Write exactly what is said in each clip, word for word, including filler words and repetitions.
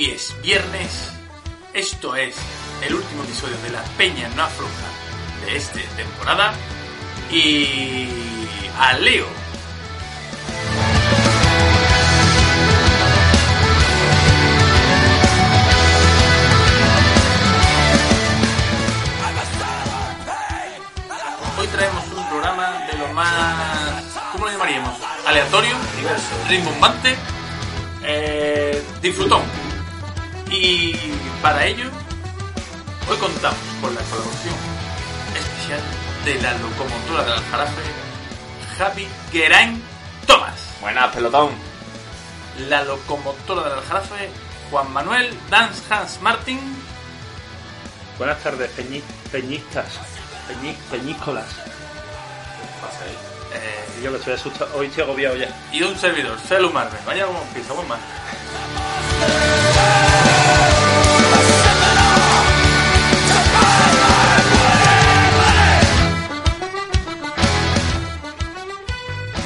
Hoy es viernes, esto es el último episodio de La Peña No Afloja de esta temporada y al lío. Hoy traemos un programa de lo más, ¿cómo lo llamaríamos? Aleatorio, diverso, rimbombante, eh, disfrutón. Y para ello, hoy contamos con la colaboración especial de la locomotora del Aljarafe, Javi Geraint Thomas. Buenas, pelotón. La locomotora del Aljarafe, Juan Manuel Dance Hans Martin. Buenas tardes, peñi, peñistas, peñi, peñícolas. ¿Qué pasa ahí? Eh, Yo que estoy asustado, hoy estoy agobiado ya. Y un servidor, Celu Marbe. Vaya, vamos, pisa, buen mal.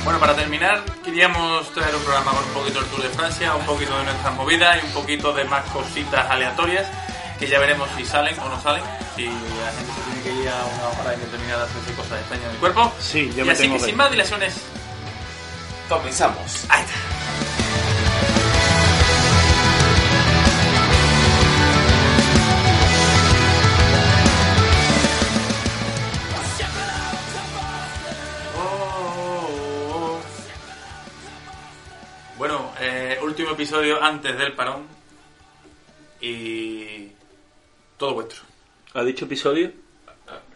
Bueno, para terminar, queríamos traer un programa con un poquito del Tour de Francia, un poquito de nuestras movidas y un poquito de más cositas aleatorias que ya veremos si salen o no salen. Si la gente se tiene que ir a una hora indeterminada a hacerse cosas extrañas en el cuerpo. Sí, yo y me así tengo que, que sin más dilaciones, comenzamos. Ahí está. Bueno, eh, último episodio antes del parón y todo vuestro. ¿Ha dicho episodio?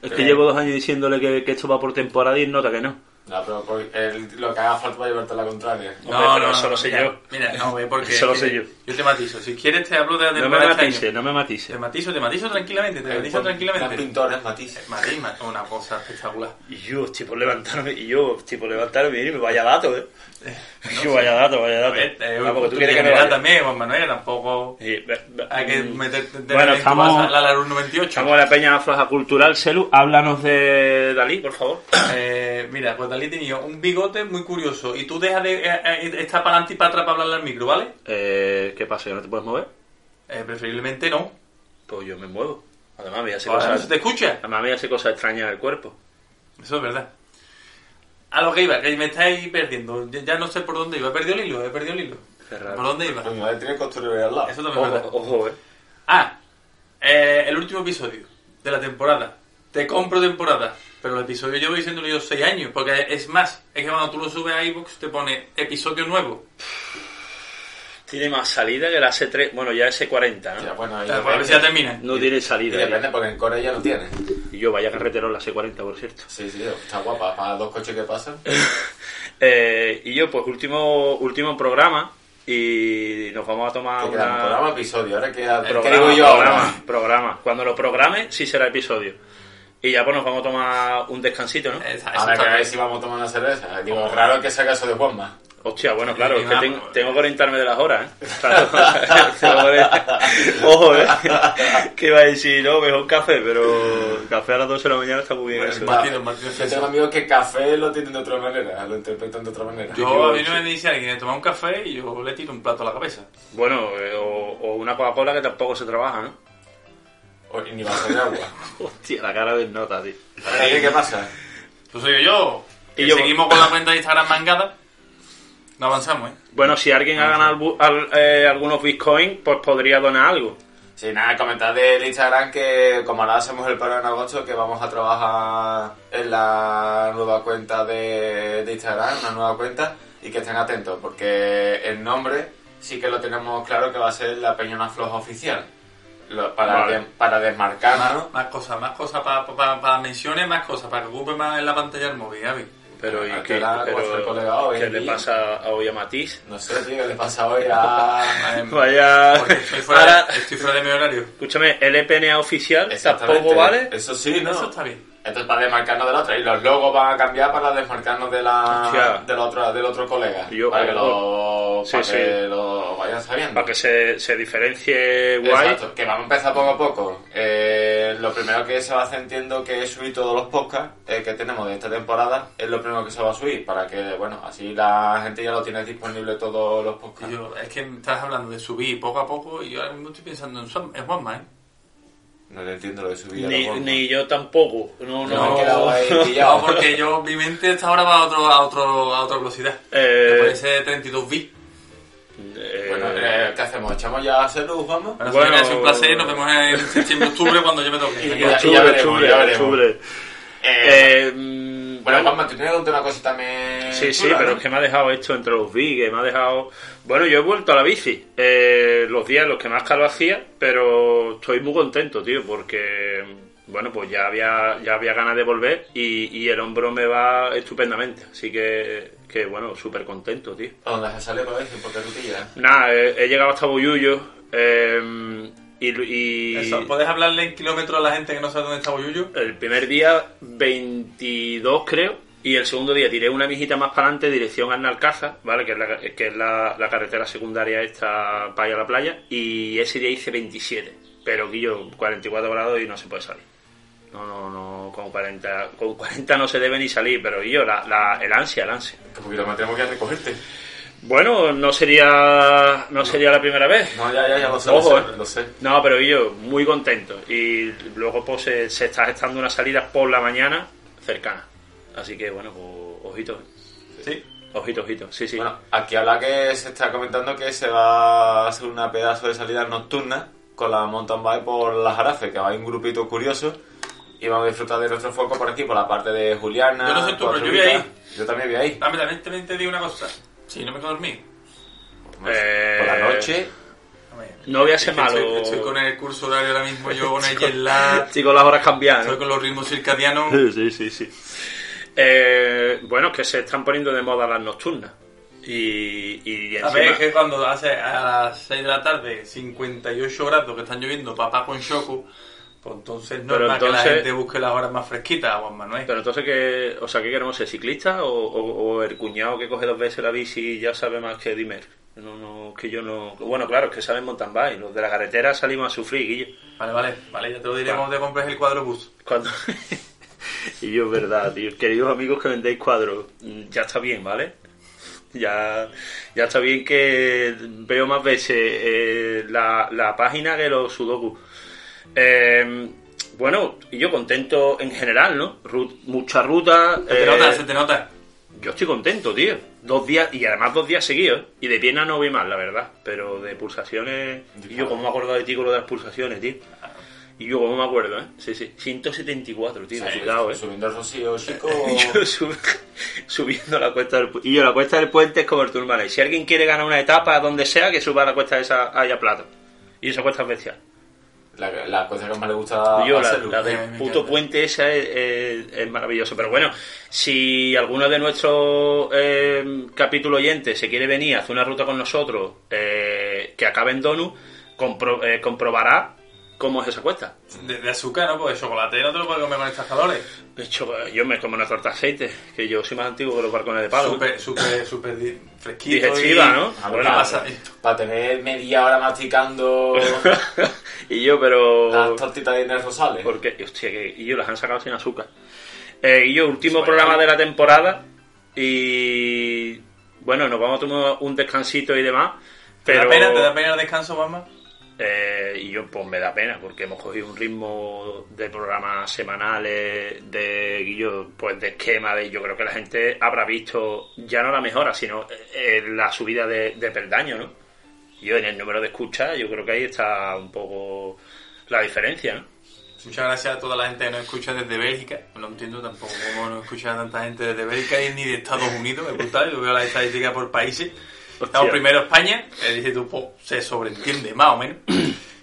Es que eh, llevo dos años diciéndole que, que esto va por temporada y nota que no. No, pero el, lo que haga falta va a llevarte la contraria. No, no, pero no, eso no, lo sé mira, yo. Mira, no, güey, porque... Eso lo sé yo. Yo te matizo. Si quieres te hablo de la temporada. No me matices, no me matices. Te matizo, te matizo tranquilamente, te eh, matizo tranquilamente. Las pintoras matices. Matiz, una cosa espectacular. Y yo, estoy por levantarme, y yo, estoy por levantarme, y me vaya dato, eh. No, sí, vaya dato, vaya dato. Eh, eh, no, porque tú, tú quieres que me vaya también, Juan Manuel, tampoco... Sí, eh, hay que meterte en bueno, estamos, la Larus noventa y ocho. Estamos en la Peña Afloja Cultural, Celu. Háblanos de Dalí, por favor. Eh, mira, pues Dalí tenía un bigote muy curioso. Y tú dejas de... Eh, eh, está para adelante y para atrás para hablarle al micro, ¿vale? Eh, ¿Qué pasa? ¿No te puedes mover? Eh, preferiblemente no. Pues yo me muevo. Además me hace cosas... ¿No te escucha? Además me hace cosas extrañas del cuerpo. Eso es verdad. A lo que iba, que me estáis perdiendo. Ya no sé por dónde iba. He perdido el hilo, he perdido el hilo. ¿Por dónde iba? Pues madre, tiene costurero al lado. Eso también ojo, ojo, eh. Ah, eh, el último episodio de la temporada. Te compro temporada. Pero el episodio llevo diciéndolo yo seis años. Porque es más, es que cuando tú lo subes a iVoox te pone episodio nuevo. Tiene más salida que la C tres. Bueno, ya es C cuarenta, ¿no? Ya, bueno, ahí la ya termina. No y, tiene salida. Y depende, porque en Corea ya lo tiene. Y yo, vaya carretero la C cuarenta, por cierto. Sí, sí, está guapa. Para dos coches que pasan. eh, y yo, pues, último último programa. Y nos vamos a tomar una... Programa, episodio. Ahora queda... Programa, ¿qué digo yo programa, ahora? Programa. Cuando lo programe, sí será episodio. Y ya pues nos vamos a tomar un descansito, ¿no? Esa, a ver, que a ver si vamos a tomar una cerveza. Digo, oh, raro que sea caso de Juanma. Hostia, bueno, claro, es que ten, tengo que orientarme de las horas, ¿eh? Claro, ojo, ¿eh? Que iba a decir, no, mejor café, pero café a las doce de la mañana está muy bien. Bueno, eso. Martín, Martín, yo tengo amigos que café lo tienen de otra manera, lo interpretan de otra manera. Yo, yo a mí no me dice alguien de tomar un café y yo le tiro un plato a la cabeza. Bueno, eh, o, o una Coca-Cola que tampoco se trabaja, ¿no? O ni vaso de agua. Hostia, la cara de nota, tío. ¿Qué, ¿Qué pasa? Pues soy yo. Y yo, seguimos con la cuenta de Instagram mangada. No avanzamos, ¿eh? Bueno, si alguien ha ganado al, eh, algunos bitcoins, pues podría donar algo. Sí, nada, comentad del Instagram que como ahora hacemos el paro en agosto, que vamos a trabajar en la nueva cuenta de, de Instagram, una nueva cuenta, y que estén atentos, porque el nombre sí que lo tenemos claro que va a ser La Peña No Afloja Oficial. Lo, para, vale. de, para desmarcar, ¿no? Más cosas, más cosas para, para, para menciones, más cosas, para que ocupe más en la pantalla el móvil, Gaby. Pero, ¿y qué, pero ¿qué le pasa hoy a Matiz? No sé, tío, ¿qué le pasa hoy a...? Vaya... Estoy fuera, Ahora... estoy fuera de mi horario. Escúchame, el E P N A oficial tampoco vale. Eso sí, ¿no? Eso está bien. Esto es para desmarcarnos de la otra. Y los logos van a cambiar para desmarcarnos de la, de la otra, del otro colega. Yo, para que lo, sí, para sí. Que lo vayan sabiendo. Para que se, se diferencie guay. Exacto, que vamos a empezar poco a poco. Eh, lo primero que se va a hacer, entiendo que es subir todos los podcasts eh, que tenemos de esta temporada. Es lo primero que se va a subir. Para que, bueno, así la gente ya lo tiene disponible todos los podcasts. Yo, es que estás hablando de subir poco a poco y yo ahora mismo estoy pensando en, en Juanma, ¿eh? No le entiendo lo de subir ni, a la ni yo tampoco. No, no. No, no, no, porque yo, mi mente esta hora va a, otro, a, otro, a otra velocidad. Eh, que puede ser treinta y dos bits. Eh, bueno, eh, ¿qué hacemos? ¿Echamos ya a Celu, Juanma? Bueno, bueno, es un placer. Nos vemos en septiembre, octubre, cuando yo me toque. Y, y, octubre, y ya veremos, octubre, ya veremos. Octubre. Eh, eh, bueno, Juanma, tú tienes una cosa también. Sí, sí, pero es que me ha dejado esto entre los bits, me ha dejado... Bueno, yo he vuelto a la bici, eh, los días en los que más calor hacía, pero estoy muy contento, tío, porque, bueno, pues ya había ya había ganas de volver y, y el hombro me va estupendamente, así que, que bueno, súper contento, tío. ¿A dónde has salido para bici? ¿Por qué rutilla? Nada, eh, he llegado hasta Boyullo, eh... Y, y eso, ¿puedes hablarle en kilómetros a la gente que no sabe dónde está Boyullo? El primer día, veintidós creo, y el segundo día tiré una mijita más para adelante, dirección Arnalcaza, ¿vale? Que es la, que es la, la carretera secundaria esta para ir a la playa, y ese día hice veintisiete, pero Guillo, cuarenta y cuatro grados y no se puede salir. No, no, no, con cuarenta, con cuarenta no se debe ni salir, pero Guillo, la, la, el ansia, el ansia. Porque lo tenemos que recogerte. Bueno, no sería no sería la primera vez. No, ya, ya, ya lo sé, Ojo, lo, sé eh. lo sé. No, pero yo, muy contento. Y luego pues se, se está gestando una salida por la mañana cercana. Así que, bueno, pues, ojito. ¿Sí? Ojito, ojito, sí, sí. Bueno, aquí habla que se está comentando que se va a hacer una pedazo de salida nocturna con la mountain bike por la Jarafe, que va a haber un grupito curioso. Y vamos a disfrutar de nuestro foco por aquí, por la parte de Juliana. Yo no sé tú, pero yo voy ahí. Yo también voy ahí. Dame, también, también te digo una cosa. Sí, no me quedo dormido. Eh... Por la noche. No voy a ser malo. Estoy, estoy con el curso horario ahora mismo, yo con el Yelad. Estoy con las horas cambiadas. Estoy con los ritmos circadianos. Sí, sí, sí. Eh, bueno, que se están poniendo de moda las nocturnas. Y, y encima... A ver, es que cuando hace a las seis de la tarde, cincuenta y ocho grados que están lloviendo, papá con choco. Entonces no pero es más entonces, que la gente busque las horas más fresquitas, Juan Manuel. Pero entonces, ¿qué, o sea, ¿qué queremos ser? ¿Ciclistas o, o, o el cuñado que coge dos veces la bici y ya sabe más que Dimer? No, no, que yo no... Bueno, claro, es que saben mountain bike. Los de la carretera salimos a sufrir, Guillo. Vale, vale, vale, ya te lo diremos de compres el cuadro bus. Cuando... Y yo, es verdad, tío. Queridos amigos que vendéis cuadros, ya está bien, ¿vale? Ya, ya está bien que veo más veces eh, la, la página que los sudokus. Eh, bueno, y yo contento en general, ¿no? Rut, mucha ruta. Se te eh, nota, se te nota. Yo estoy contento, tío. Dos días, y además dos días seguidos. Y de pierna no voy mal, la verdad. Pero de pulsaciones. Y yo, como me acuerdo de ti con lo de las pulsaciones, tío. Y yo, como me acuerdo, ¿eh? Sí, sí. ciento setenta y cuatro, tío. Sí, cuidado, ¿eh? Subiendo el Rocío, chico. Yo sub, subiendo la cuesta del puente. Y yo, la cuesta del puente es como el Tourmalet. Si alguien quiere ganar una etapa, donde sea, que suba la cuesta esa, haya plata. Y esa cuesta es bestial. La, la cosa que más le gusta yo, la, la del puto puente esa es, es, es maravilloso, pero bueno, si alguno de nuestros eh, capítulo oyentes se quiere venir a hacer una ruta con nosotros eh, que acabe en Donu, compro, eh, comprobará ¿Cómo es esa cuesta? De, de azúcar, ¿no? Porque el chocolate no te lo puedes comer con estos calores. Yo me como una torta de aceite, que yo soy más antiguo que los barcones de palo. Súper, súper, súper fresquito. Digestiva, y... ¿no? Ah, bueno, para, para tener media hora masticando... y yo, pero... Las tortitas de Inés Rosales. Porque, hostia, que y yo las han sacado sin azúcar. Eh, y yo, último sí, programa de la temporada. Y... bueno, nos vamos a tomar un descansito y demás. Pero... ¿Te da pena, te da pena el descanso, mamá? Eh, y yo, pues me da pena, porque hemos cogido un ritmo de programas semanales, de yo, pues de esquema, de yo creo que la gente habrá visto ya no la mejora, sino eh, la subida de, de peldaño, ¿no? Yo en el número de escuchas, yo creo que ahí está un poco la diferencia, ¿no? Muchas gracias a toda la gente que nos escucha desde Bélgica. No entiendo tampoco cómo nos escucha tanta gente desde Bélgica y ni de Estados Unidos, es brutal. Yo veo las estadísticas por países. Estamos primero España, dice tú, se sobreentiende, más o menos.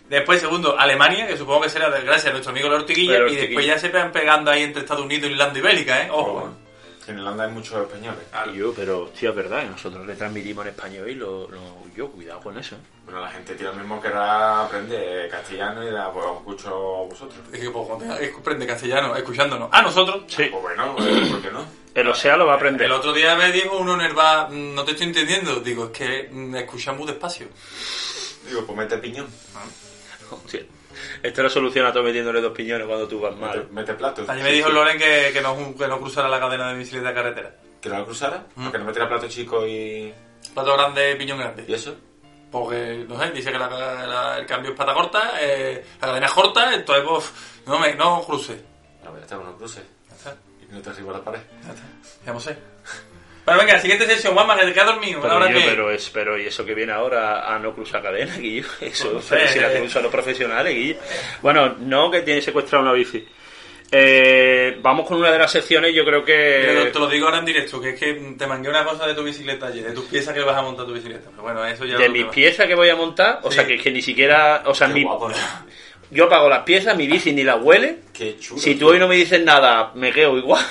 Después, segundo, Alemania, que supongo que será gracias a nuestro amigo la Ortiguilla, y después ya se van pegando ahí entre Estados Unidos, Irlanda y Bélgica, ¿eh? Ojo. Oh, en Irlanda hay muchos españoles. Ah, yo, pero, hostia, es verdad, nosotros le transmitimos en español y lo, lo yo, cuidado con eso. Bueno, la gente tiene lo mismo que la aprende castellano y la pues, escucho a vosotros. Es que, pues, cuando aprende castellano, escuchándonos a nosotros. Sí. Pues bueno, pues, ¿por qué no? El Osea lo va a aprender. El otro día me dijo uno en el bar, no te estoy entendiendo. Digo, es que me escuchan muy despacio. Digo, pues mete piñón. ¿No? Hostia. Esto lo soluciona todo metiéndole dos piñones cuando tú vas mal. Mete, mete platos. Ayer me sí, dijo sí. Loren que, que, no, que no cruzara la cadena de misiles de la carretera. ¿Que no la cruzara? ¿Mm? Porque no metiera plato chico y... plato grande, piñón grande. ¿Y eso? Porque, no sé, dice que la, la, el cambio es pata corta, eh, la cadena es corta, entonces vos no, me, no cruces. No, ya está, no cruces. Ya está. No te arriba la pared. Ya no sé. Bueno, venga, siguiente sesión, Juanma, que te queda dormido. Pero, ahora yo, que... pero, es, pero ¿y eso que viene ahora a no cruzar cadena, Guillo? Eso, pues no sé, si la cruzan los profesionales, Guillo. Bueno, no, que tiene secuestrado una bici. Eh, vamos con una de las secciones, yo creo que... Pero te lo digo ahora en directo, que es que te mangué una cosa de tu bicicleta ayer, de tus piezas que vas a montar tu bicicleta. Pero bueno, eso ya... ¿De mis piezas que voy a montar? O sí. Sea, que, que ni siquiera... O sea, qué mi... guapo, ¿no? Yo pago las piezas, mi bici ni la huele. Qué chulo. Si tú hoy no me dices nada, me quedo igual.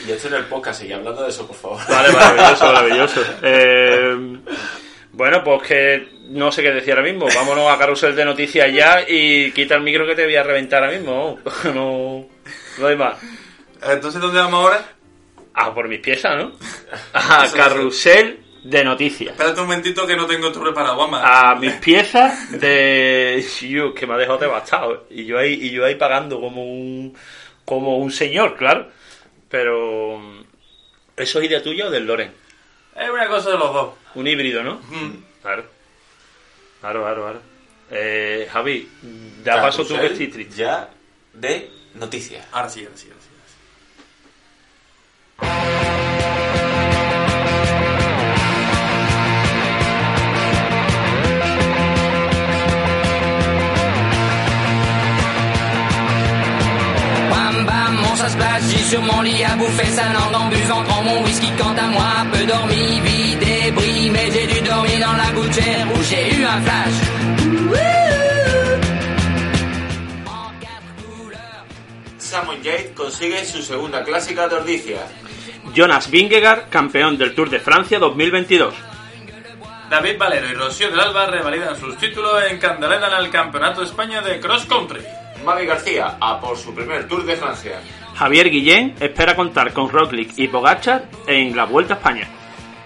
Y yo estoy en el podcast, seguí hablando de eso, por favor. Vale, maravilloso, maravilloso. Eh, bueno, pues que no sé qué decir ahora mismo. Vámonos a carrusel de noticias ya y quita el micro que te voy a reventar ahora mismo. No, no hay más. Entonces, ¿dónde vamos ahora? Ah, por mis piezas, ¿no? Ah, carrusel de noticias. Espérate un momentito que no tengo esto preparado, vamos. A mis piezas de... Yo, que me ha dejado devastado. Y yo ahí, y yo ahí pagando como un, como un señor, claro. Pero... ¿eso es idea tuya o del Loren? Es una cosa de los dos. Un híbrido, ¿no? Mm. Claro. Claro, claro, claro. Eh, Javi, da paso tú que estoy triste. Ya de noticias. Ahora sí, ahora sí, ahora sí. Simon Yates consigue su segunda Clásica de Ordicia. Jonas Vingegaard, campeón del Tour de Francia dos mil veintidós. David Valero y Rocío del Alba revalidan sus títulos en Candelera en el Campeonato de España de Cross Country. Mavi García, a por su primer Tour de Francia. Javier Guillén espera contar con Roglič y Pogačar en la Vuelta a España.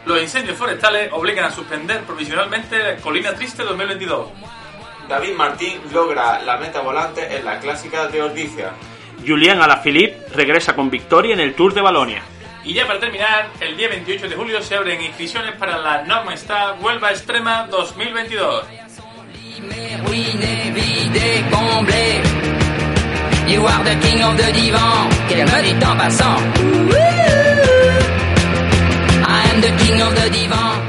Los incendios forestales obligan a suspender provisionalmente Colina Triste dos mil veintidós. David Martín logra la meta volante en la Clásica de Ordicia. Julián Alaphilippe regresa con victoria en el Tour de Valonia. Y ya para terminar, el día veintiocho de julio se abren inscripciones para la Movistar Vuelta a España dos mil veintidós. You are the king of the divan, qu'elle me dit en passant. I am the king of the divan.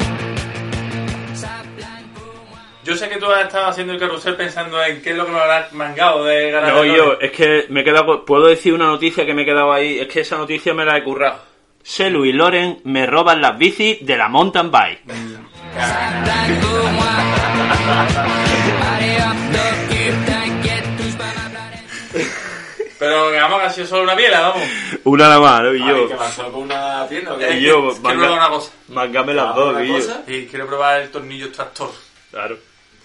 Yo sé que tú has estado haciendo el carrusel pensando en qué es lo que nos habrás mangado de ganar. No, yo, es que me he quedado... Puedo decir una noticia que me he quedado ahí. Es que esa noticia me la he currado. Celu y Loren me roban las bicis de la mountain bike. Pero vamos, ha sido solo una piela, vamos. Una nada más, ¿no? Y yo... Ay, ¿qué pasó con una pierna? Y yo... Quiero probar una cosa. Mangame las dos, Guillo. Y quiero probar el tornillo tractor. Claro.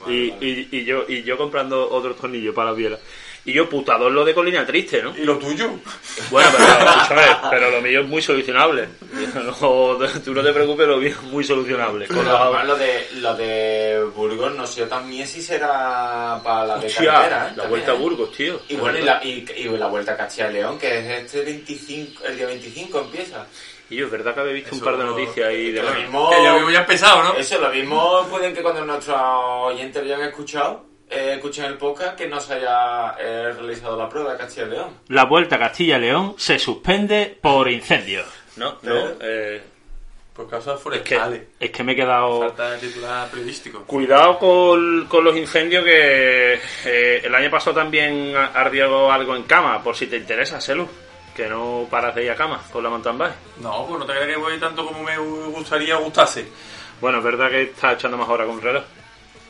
Vale, y, vale. Y, y yo y yo comprando otro tornillo para la biela. Y yo putador lo de Colina Triste, ¿no? ¿Y lo tuyo? Bueno, pero, escúchame, pero lo mío es muy solucionable. No, tú no te preocupes, lo mío es muy solucionable. Con no, la... lo, de, lo de Burgos, no sé yo también si será para la de Hostia, carretera. ¿Eh? La Vuelta a Burgos, tío. Y bueno, y la, y, y la Vuelta a Castilla y León, que es este veinticinco, el día veinticinco empieza. Y yo, es verdad que habéis visto eso, un par de noticias ahí de lo la... mismo. Que ya habéis pensado, ¿no? Eso, lo mismo pueden que cuando nuestros oyentes lo hayan escuchado. Eh, escuchen el podcast que no se haya eh, realizado la prueba de Castilla y León. La Vuelta a Castilla y León se suspende por incendios. No, no. Eh, por causas forestales. Es que, es que me he quedado. Falta de titular periodístico. Cuidado con, con los incendios que eh, el año pasado también ardió algo en Cama, por si te interesa, Celu. Que no paras de ir a Cama con la mountain bike. No, pues no te creas que voy tanto como me gustaría gustase. Bueno, es verdad que está echando más horas con reloj,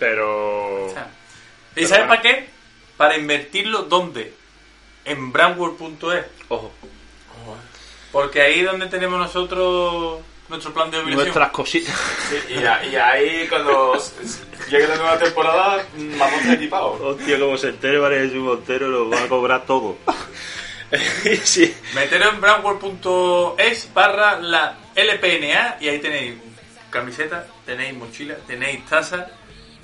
pero. Ah. ¿Y sabes para qué? Para invertirlo, ¿dónde? En Brandworld punto es. Ojo. Porque ahí es donde tenemos nosotros nuestro plan de obligación. Nuestras cositas. Sí, y, a, y ahí cuando llegue la nueva temporada vamos a estar equipados. Hostia, como se entere María Jesús Montero lo va a cobrar todo. Sí. Meteros en Brandworld punto es barra la L P N A y ahí tenéis camisetas, tenéis mochilas, tenéis tazas.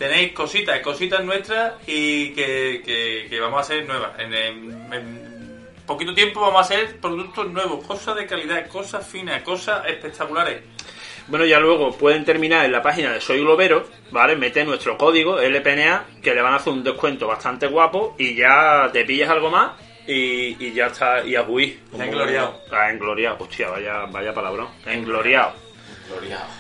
Tenéis cositas, cositas nuestras y que, que, que vamos a hacer nuevas. En, en, en poquito tiempo vamos a hacer productos nuevos, cosas de calidad, cosas finas, cosas espectaculares. Bueno, ya luego pueden terminar en la página de Soy Globero, ¿vale? Mete nuestro código L P N A, que le van a hacer un descuento bastante guapo y ya te pillas algo más y, y ya está, y a huir. Está engloriado. Está engloriado, hostia, vaya, vaya palabrón. Engloriado. Engloriado.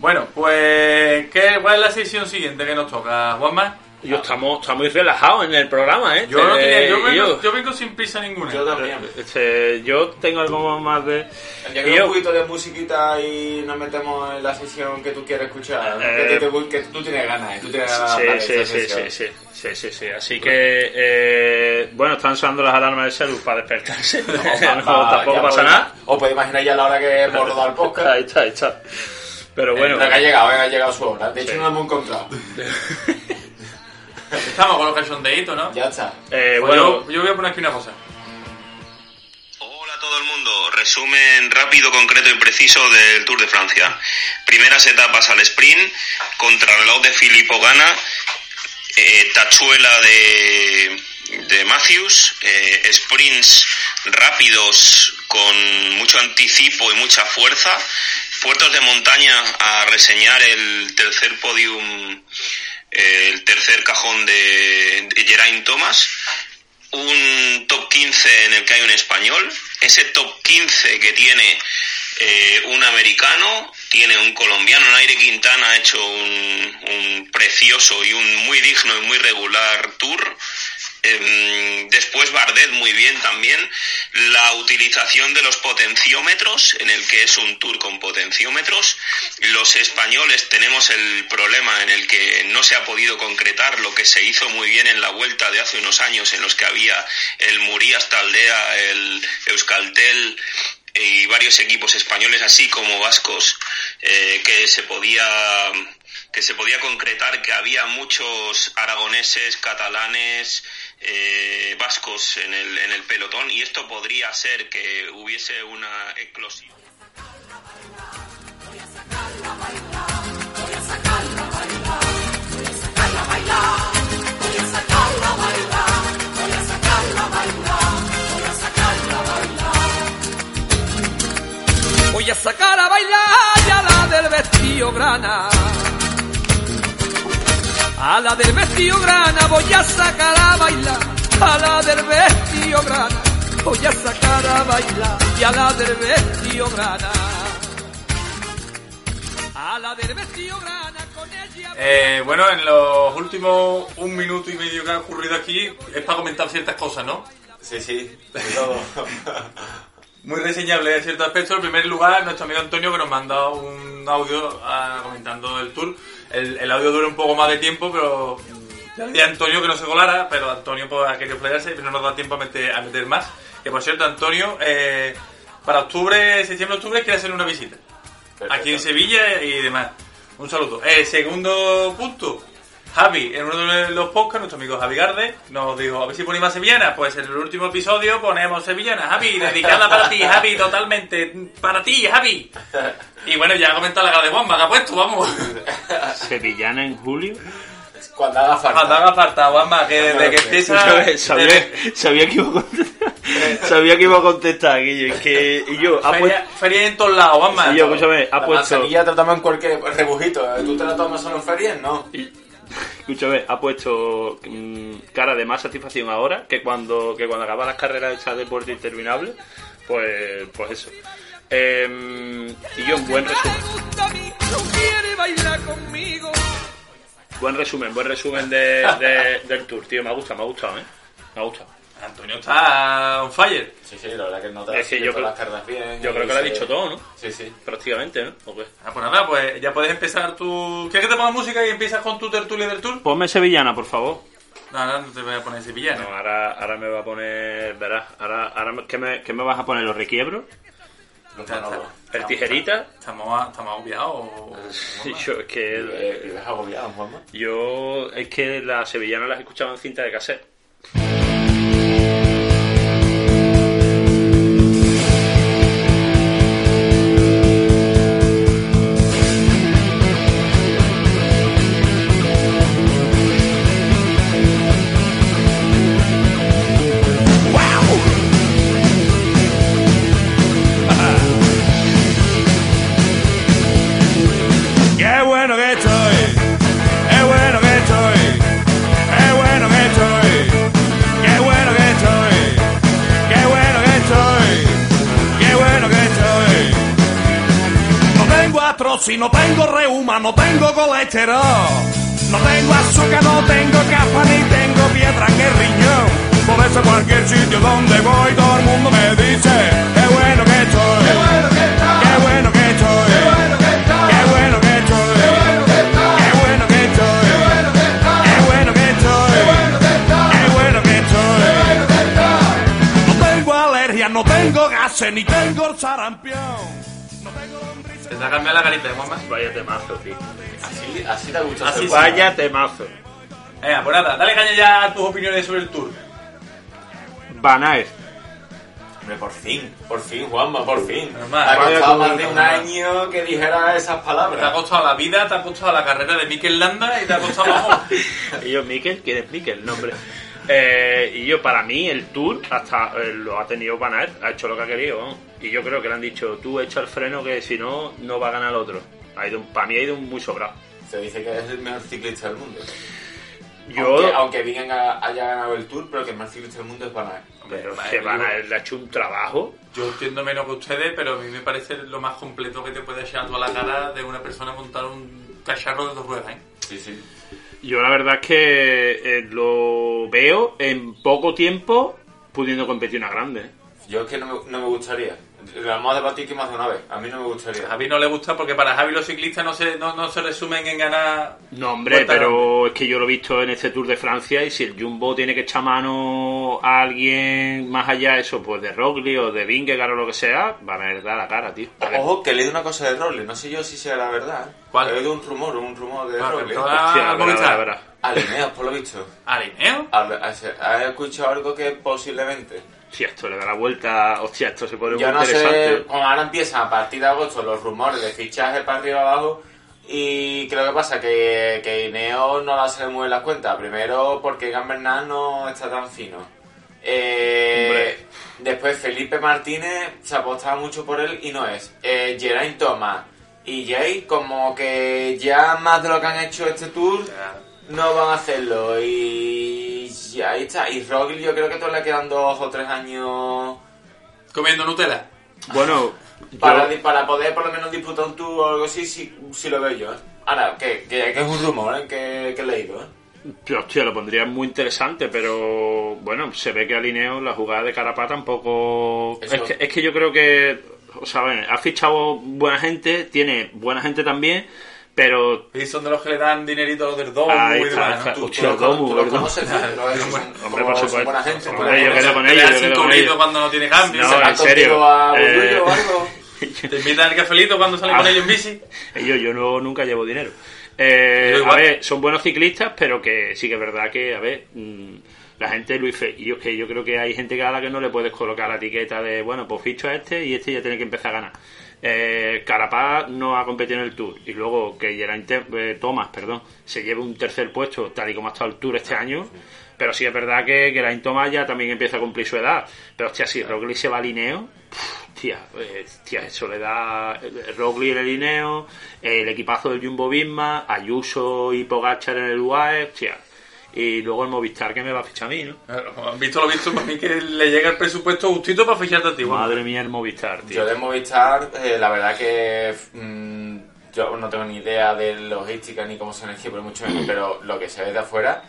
Bueno, pues, ¿qué, ¿cuál es la sesión siguiente que nos toca, Juanma? Yo estamos, estamos muy relajados en el programa, ¿eh? Yo no tenía, yo vengo, yo, yo vengo sin prisa ninguna. Yo también. Este, yo tengo algo más de... Yo creo un poquito de musiquita y nos metemos en la sesión que tú quieres escuchar. Eh, que, te, que tú tienes ganas, ¿eh? Tú tienes ganas sí, de sí, sí, sí, sí, sí, sí, sí. Así que, eh, bueno, están usando las alarmas del celular para despertarse. No, no, pa, tampoco pasa podéis, nada. Os podéis imaginar ya la hora que hemos rodado el podcast. Ahí está, ahí está. Pero bueno, que ha llegado, que ha llegado su hora. De hecho, sí. No lo hemos encontrado. Estamos con los cachondeitos, ¿no? Ya está. Eh, pues bueno, yo, yo voy a poner aquí una cosa. Hola a todo el mundo. Resumen rápido, concreto y preciso del Tour de Francia. Primeras etapas al sprint, contrarreloj de Filippo Ganna, eh, tachuela de, de Matthews, eh, sprints rápidos con mucho anticipo y mucha fuerza. Puertos de montaña a reseñar el tercer podium, el tercer cajón de, de Geraint Thomas. Un top quince en el que hay un español. Ese top quince que tiene eh, un americano, tiene un colombiano. Nairo Quintana ha hecho un, un precioso y un muy digno y muy regular tour. Después Bardet muy bien también. La utilización de los potenciómetros, en el que es un tour con potenciómetros. Los españoles tenemos el problema en el que no se ha podido concretar lo que se hizo muy bien en la Vuelta de hace unos años, en los que había el Murí hasta Aldea, el Euskaltel y varios equipos españoles así como vascos, eh, que se podía... que se podía concretar que había muchos aragoneses, catalanes, eh, vascos en el, en el pelotón, y esto podría ser que hubiese una eclosión. Voy a sacar a bailar ya la del vestido grana. A la del vestido grana voy a sacar a bailar, a la del vestido grana voy a sacar a bailar, y a la del vestido grana, a la del vestido grana con ella... Eh, bueno, en los últimos un minuto y medio que ha ocurrido aquí es para comentar ciertas cosas, ¿no? Sí, sí, todo. Muy reseñable en cierto aspecto. En primer lugar, nuestro amigo Antonio, que nos manda un audio uh, comentando el tour. El, el audio dura un poco más de tiempo, pero ya le di a Antonio que no se colara, pero Antonio pues, ha querido playarse, pero no nos da tiempo a meter, a meter más. Que por cierto, Antonio, eh, para octubre, septiembre, octubre, quiere hacer una visita. Perfecto. Aquí en Sevilla y demás. Un saludo. Eh, segundo punto. Javi, en uno de los podcasts, nuestro amigo Javi Garde nos dijo, a ver si ponemos a sevillana. Pues en el último episodio ponemos sevillana, Javi, dedicada para ti, Javi, totalmente para ti, Javi. Y bueno, ya ha comentado la cara de Juanma, que ha puesto, vamos. ¿Sevillana en julio? Cuando haga falta. Cuando haga falta, Juanma, que desde que estés... Sabía que iba a contestar, sabía que iba a contestar, Guille, que... Y yo, ha puesto... Feria en todos lados, Juanma. Y yo, escúchame, ha puesto... La manzanilla tratamos en cualquier rebujito, tú te la tomas solo en ferias, ¿no? Escúchame, ha puesto mmm, cara de más satisfacción ahora que cuando que cuando acaban las carreras hechas de deporte interminable, pues pues eso. Eh, y yo un buen resumen. Buen resumen, buen resumen de, de, del tour, tío. Me ha gustado, me ha gustado, ¿eh? Me ha gustado. Antonio está on fire. Sí, sí, la verdad que no te es que yo creo, las cartas bien. Yo creo que lo ha dicho todo, ¿no? Sí, sí. Prácticamente, ¿no? Okay. Ah, pues nada, pues ya puedes empezar tu... ¿Quieres que te ponga música y empiezas con tu tertulia del tour? Ponme sevillana, por favor. No, ahora no te voy a poner sevillana. No, ahora, ahora me va a poner... Verás, ahora, ahora ¿qué, me, ¿qué me vas a poner? ¿Los requiebros? Los manobros. ¿El tijerita? ¿Estamos, estamos agobiados? Sí, yo es que... Eh, ¿Vives agobiado, Juanma? Yo es que las sevillanas las escuchaba en cinta de cassette. Si no tengo reuma, no tengo colesterol, no tengo azúcar, no tengo capa, ni tengo piedra en el riñón. Por eso cualquier sitio donde voy, todo el mundo me dice, qué bueno que estoy, qué bueno que estoy, qué bueno que estoy, qué bueno que estoy, qué bueno que estoy, qué bueno que estoy, qué bueno que estoy, qué bueno que estoy, qué bueno que estoy. No tengo alergia, no tengo gases, ni tengo sarampión. Te ha cambiado la carita de Juanma. Vaya temazo, tío. Así, así te ha gustado. Así, vaya temazo. Venga, pues nada, dale caña ya a tus opiniones sobre el tour. Van Aert. Hombre, por fin, por fin, Juanma, por fin. Te ha costado más de un año que dijera esas palabras. Te ha costado la vida, te ha costado la carrera de Michael Landa y te ha costado la... Y yo, Michael, ¿quién es Michael? No, hombre. Eh, y yo, para mí, el Tour hasta eh, lo ha tenido Van Aert, ha hecho lo que ha querido, ¿no? Y yo creo que le han dicho, tú echa el freno que si no, no va a ganar el otro. Ha ido, para mí ha ido muy sobrado. Se dice que es el mejor ciclista del mundo. Yo, aunque, aunque bien haya ganado el Tour, pero que el mejor ciclista del mundo es Van Aert. Pero que yo, Van Aert le ha hecho un trabajo. Yo entiendo menos que ustedes, pero a mí me parece lo más completo que te puede echar a la cara de una persona montar un cacharro de dos ruedas, ¿eh? Sí, sí. Yo la verdad es que eh, lo veo en poco tiempo pudiendo competir una grande, ¿eh? Yo es que no me, no me gustaría. Lo hemos debatido aquí más de una vez. A mí no me gustaría. A Javi no le gusta porque para Javi los ciclistas no se, no, no se resumen en ganar... No, hombre, pero es que yo lo he visto en este Tour de Francia y si el Jumbo tiene que echar mano a alguien más allá de eso, pues de Roglič o de Vingegaard o lo que sea, van a dar la cara, tío. Ojo, que he leído una cosa de Roglič. No sé yo si sea la verdad. ¿Cuál? He leído un rumor, un rumor de Roglič. Hostia, la verdad. A Ineos, por lo visto. ¿A Ineos? ¿Has escuchado algo que posiblemente... Hostia, esto le da la vuelta... Hostia, esto se pone muy interesante. Bueno, ahora empiezan a partir de agosto los rumores de fichaje para arriba abajo y creo que pasa que, que Ineos no la se le mueven las cuentas. Primero porque Gambernal no está tan fino. Eh, después Felipe Martínez se apostaba mucho por él y no es. Eh, Geraint Thomas y Jay como que ya más de lo que han hecho este tour... Yeah. No van a hacerlo y... y ahí está. Y Roglič yo creo que todavía le quedan dos o tres años... ¿Comiendo Nutella? Bueno... para, yo... para poder por lo menos disputar un tour o algo así, si, si lo veo yo, ¿eh? Ahora, que, que, que es un rumor, ¿eh? que, que he leído, ¿eh? Pero, hostia, lo pondría muy interesante, pero... Bueno, se ve que Alineo la jugada de Carapaz tampoco... Eso... Es, que, es que yo creo que... O sea, bueno, ha fichado buena gente, tiene buena gente también... Pero... Y son de los que le dan dinerito a los del Domu. Ah, está, está. Los Domu, los Domu. Hombre, por supuesto. Buena gente. Yo quedo con ellos, yo quedo con ellos. Cuando no tiene cambio. No, en serio. ¿Te invitan el cafelito cuando salen con ellos en bici? Yo, yo no, nunca llevo dinero. Eh, a ver, son buenos ciclistas, pero que sí que es verdad que, a ver, mmm, la gente, Luis, yo, que yo creo que hay gente a la que no le puedes colocar la etiqueta de, bueno, pues ficho a este y este ya tiene que empezar a ganar. Eh, Carapaz no ha competido en el Tour, y luego que Geraint eh, Thomas perdón, se lleve un tercer puesto tal y como ha estado el Tour este año. Pero sí es verdad que Geraint Thomas ya también empieza a cumplir su edad. Pero hostia, si Roglič se va al Ineos, tía, eh, tía, eso le da Roglič en el Ineos, eh, el equipazo del Jumbo Visma, Ayuso y Pogačar en el U A E, tía. Y luego el Movistar, que me va a fichar a mí, ¿no? Claro, visto lo visto, para mí que le llega el presupuesto justito para ficharte a ti. Madre mía, el Movistar, tío. Yo del Movistar, eh, la verdad que mmm, yo no tengo ni idea de logística ni cómo se energía, pero mucho menos, pero lo que se ve de afuera,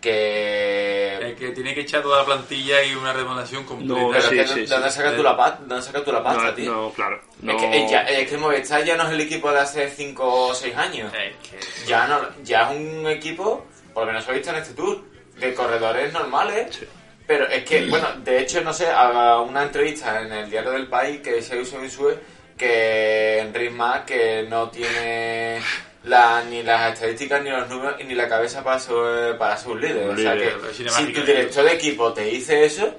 que... Eh, que tiene que echar toda la plantilla y una remodelación completa. No, sí, que, sí, ¿dónde, sí, ¿dónde, sí. Sacas eh. la pa- ¿Dónde sacas tú la pasta, no, tío? No, claro. No. Es, que, es, ya, es que el Movistar ya no es el equipo de hace cinco o seis años. Es que... ya, no, ya es un equipo... por lo menos he visto en este Tour, de corredores normales, sí. Pero es que, bueno, de hecho, no sé, haga una entrevista en el diario del País que se sube que Enric Mas, que no tiene la, ni las estadísticas, ni los números, ni la cabeza para su, para sus líderes. O sea que, si tu director de equipo te dice eso,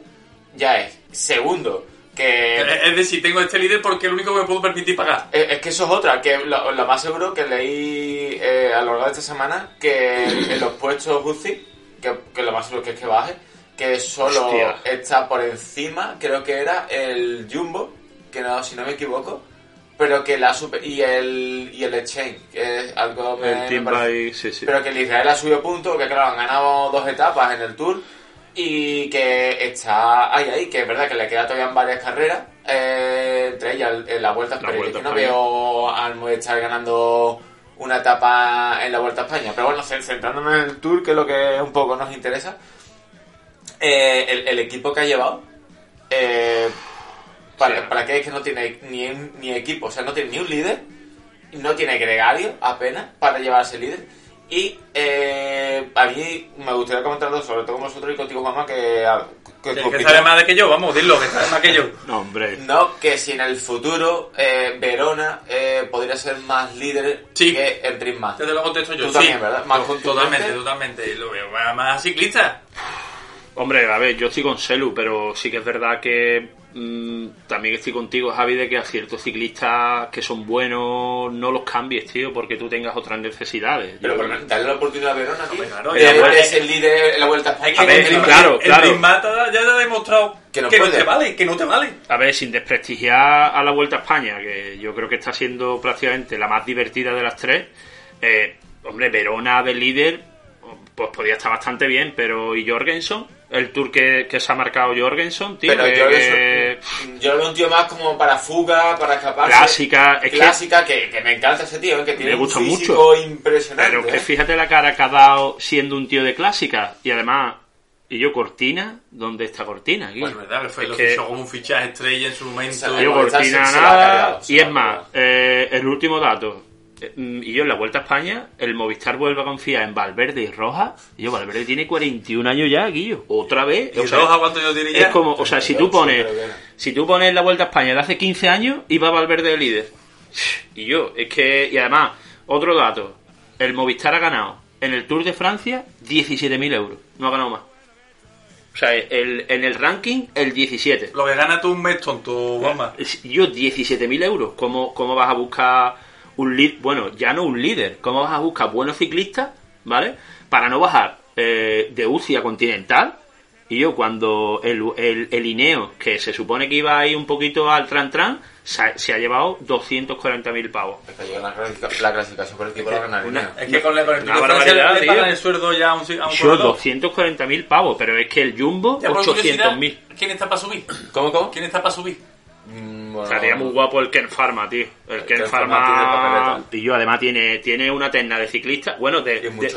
ya es. Segundo, que... es decir, tengo este líder porque es lo único que me puedo permitir pagar. Es, es que eso es otra, que lo, lo más seguro que leí eh, a lo largo de esta semana, que en los puestos U C I, que, que lo más seguro que es que baje, que solo Hostia. está por encima, creo que era el Jumbo, que no, si no me equivoco, pero que la super... y el y el Exchange, que es algo... Me, el Team Bay, sí, sí. Pero que el Israel ha subido puntos, que claro, han ganado dos etapas en el Tour, y que está ahí, ahí, que es verdad que le queda todavía en varias carreras, eh, entre ellas en la Vuelta a España. Yo no veo al Movistar ganando una etapa en la Vuelta a España, pero bueno, centrándonos en el Tour, que es lo que un poco nos interesa, eh, el, el equipo que ha llevado, eh, para, sí, para qué es que no tiene ni, ni equipo, o sea, no tiene ni un líder, no tiene gregario apenas para llevarse líder. Y eh, a mí me gustaría comentarlo, sobre todo con vosotros y contigo, mamá, que... Que, que, que sabe más de que yo, vamos, dilo, que sabe más que yo. No, hombre. No, que si en el futuro eh, Verona eh, podría ser más líder, sí, que Enric Mas. Te lo contesto yo, tú sí. También, ¿verdad? Más no, totalmente, totalmente. Lo veo más ciclista. Hombre, a ver, yo estoy con Celu, pero sí que es verdad que... Mmm, también estoy contigo, Javi, de que a ciertos ciclistas que son buenos no los cambies, tío, porque tú tengas otras necesidades. Pero por darle la oportunidad a Verona, tío. Claro, ya eh, eres el líder en la Vuelta a España. A ver, el, claro, el, claro. El Bismata ya te ha demostrado que, no, que no te vale, que no te vale. A ver, sin desprestigiar a la Vuelta a España, que yo creo que está siendo prácticamente la más divertida de las tres, eh, hombre, Verona de líder, pues podía estar bastante bien, pero ¿y Jorgenson? El Tour que, que se ha marcado Jorgenson, tío. Pero que, Jorgenson, que... yo lo veo un tío más como para fuga, para escaparse. Clásica. Es clásica, que, que, que me encanta ese tío, ¿eh? Que tiene me gusta un físico mucho. Impresionante. Pero que ¿eh? Fíjate la cara que ha dado siendo un tío de clásica. Y además, y yo, Cortina, ¿dónde está Cortina? Aquí? Bueno, verdad, que fue es lo que, que hizo como un fichaje estrella en su momento. Yo, Cortina, se, nada. Se cargado, y es más, eh, el último dato. Y yo en la Vuelta a España, el Movistar vuelve a confiar en Valverde y Roja. Y yo, Valverde tiene cuarenta y un años ya, Guillo. Otra vez. ¿Y o sea, Roja cuánto yo diría? Es como, o sea, si tú pones, si tú pones la Vuelta a España de hace quince años, y va Valverde de líder. Y yo, es que, y además, otro dato, el Movistar ha ganado en el Tour de Francia diecisiete mil euros. No ha ganado más. O sea, el, en el ranking, el diecisiete. Lo que gana tú un mes tonto, mamá. Yo, diecisiete mil euros. ¿Cómo, cómo vas a buscar un lead? Bueno, ya no un líder. ¿Cómo vas a buscar buenos ciclistas, vale? Para no bajar eh, de U C I a Continental. Y yo, cuando el, el, el Ineos, que se supone que iba a ir un poquito al tran-tran, se ha, se ha llevado doscientos cuarenta mil pavos. Es que la, la clasificación por el equipo de ganar. Es que con el equipo de Francia le pagan el sueldo ya a un, a un yo, doscientos cuarenta mil pavos, pero es que el Jumbo, ochocientos mil. ¿Quién está para subir? ¿Cómo, cómo? ¿Quién está para subir? Bueno, estaría muy guapo el Ken Pharma, tío. El, el Ken, Ken Pharma. Y yo, además, tiene, tiene una terna de ciclistas. Bueno, de, de,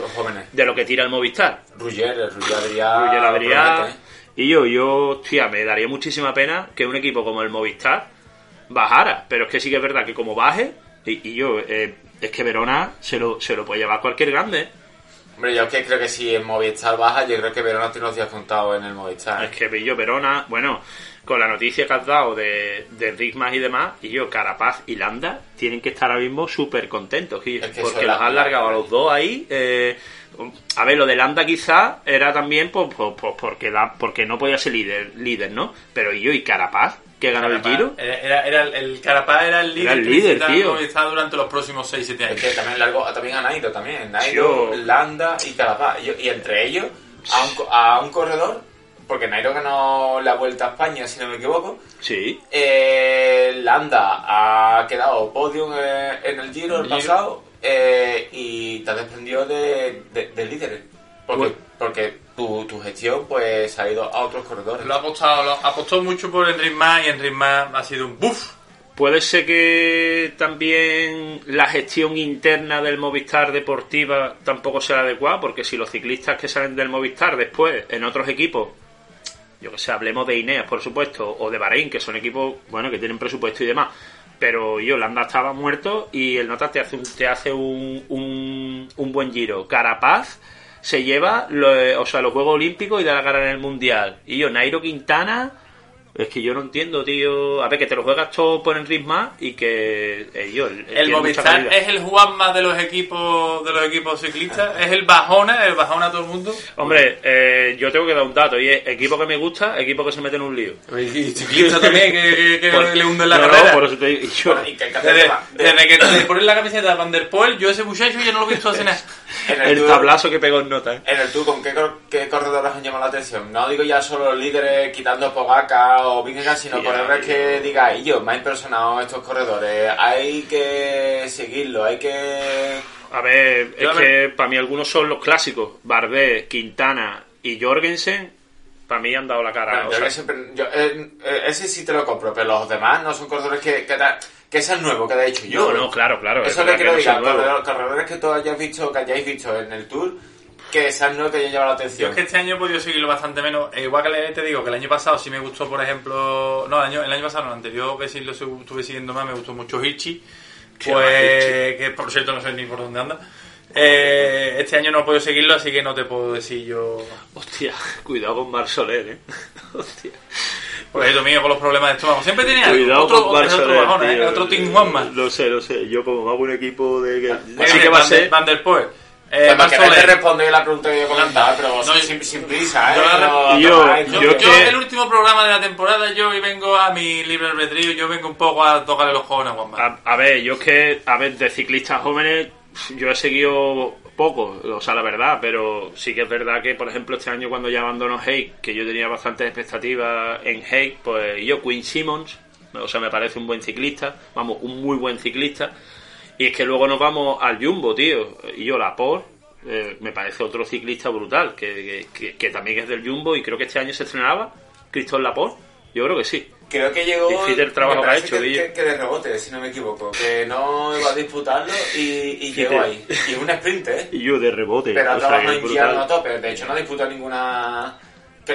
de lo que tira el Movistar. Rugger, el Rugger Adrià. Rugger Adrià. Y yo, yo, tía, me daría muchísima pena que un equipo como el Movistar bajara. Pero es que sí que es verdad que como baje, y, y yo, eh, es que Verona se lo, se lo puede llevar cualquier grande. Hombre, yo creo que si el Movistar baja, yo creo que Verona tiene unos días contados en el Movistar. Es que pillo Verona, bueno, con la noticia que has dado de, de Enric Mas y demás, y yo, Carapaz y Landa tienen que estar ahora mismo súper contentos, Gil, es que porque los han largado a los dos ahí. Eh, a ver, lo de Landa quizás era también por, por, por, porque, la, porque no podía ser líder, líder, ¿no? Pero yo y Carapaz, que ganó el Giro. Era, era, era el, el Carapaz era el líder, era el líder que tío. Durante los próximos seis siete años. Es que también largó, también a Nairo, también. Nairo, yo... Landa y Carapaz. Y, y entre ellos, a un, a un corredor, porque Nairo ganó la Vuelta a España, si no me equivoco. Sí. Eh, Landa ha quedado podium en el Giro el, el pasado eh, y te has desprendido de, de, de líderes. Porque... Bueno. porque tu, tu gestión pues ha ido a otros corredores. Lo ha apostado, lo apostó mucho por Enric Mas y Enric Mas ha sido un buff. Puede ser que también la gestión interna del Movistar deportiva tampoco sea adecuada, porque si los ciclistas que salen del Movistar después en otros equipos, yo que sé, hablemos de Ineos por supuesto, o de Bahrein, que son equipos bueno que tienen presupuesto y demás, pero yo, Landa estaba muerto y el Nota te hace un, te hace un, un, un buen Giro. Carapaz se lleva los, o sea, los Juegos Olímpicos y da la cara en el Mundial. Y yo, Nairo Quintana, es que yo no entiendo, tío. A ver, que te lo juegas todo por Enric Mas y que eh, yo... El Movistar es el Juanma de los equipos de los equipos ciclistas, es el Bajona, el Bajona a todo el mundo. Hombre, eh, yo tengo que dar un dato, y es equipo que me gusta, equipo que se mete en un lío. Y ciclista también, que, que, que por, le hunden la no, carrera. No, por eso te digo, yo... Bueno, y que desde, desde que te pones la camiseta de Van der Poel, yo ese muchacho ya no lo he visto hace nada. En el, el tour, tablazo que pegó en nota. ¿Eh? En el Tour, ¿con qué, qué corredores han llamado la atención? No digo ya solo los líderes quitando Pogacar o Vingegaard, sino sí, corredores hay... que diga, y yo, me ha impresionado estos corredores, hay que seguirlo, hay que... A ver, yo es a ver... que para mí algunos son los clásicos, Bardet, Quintana y Jorgensen, para mí han dado la cara. No, o sea... siempre, yo, eh, ese sí te lo compro, pero los demás no son corredores que... que da... Que es el nuevo que te he dicho yo. No, no, claro, claro. Eso es lo que quiero decir. Corredores que todos hayáis visto, que hayáis visto en el Tour, que es el nuevo que haya llamado la atención. Yo es que este año he podido seguirlo bastante menos. Eh, igual que te digo, que el año pasado sí me gustó, por ejemplo... No, el año, el año pasado, no, el anterior que sí lo estuve siguiendo más, me gustó mucho Hichi. Pues, que por cierto no sé ni por dónde anda. Eh, este año no he podido seguirlo, así que no te puedo decir yo... Hostia, cuidado con Mar Soler, eh. Hostia... Pues eso mío, con los problemas de estómago. Siempre tenía cuidado otro, con Barça, otro bajón, ¿eh? Otro Team Juanma. Lo sé, lo sé. Yo como hago un equipo de... Así que va a ser... Van der Poel. Eh, Mar Soler. Te responde la pregunta que yo comentaba, pero no, sin, sin prisa, ¿eh? No, yo, no, yo, yo, yo, yo el último programa de la temporada, yo vengo a mi libre albedrío, yo vengo un poco a tocarle los jóvenes a Juanma. A, a ver, yo es que, a ver, de ciclistas jóvenes, yo he seguido... poco, o sea, la verdad, pero sí que es verdad que, por ejemplo, este año cuando ya abandonó Hake, que yo tenía bastantes expectativas en Hake, pues yo, Quinn Simmons, o sea, me parece un buen ciclista, vamos, un muy buen ciclista, y es que luego nos vamos al Jumbo, tío, y yo, Laporte, eh, me parece otro ciclista brutal, que, que, que también es del Jumbo, y creo que este año se estrenaba Christophe Laporte, yo creo que sí. Creo que llegó el trabajo que, ha hecho, que, que, que de rebote, si no me equivoco, que no iba a disputarlo y, y llegó ahí. Y es un sprint, ¿eh? Y yo de rebote. Pero ha trabajado en guiarlo a tope. De hecho, no ha disputado ninguna...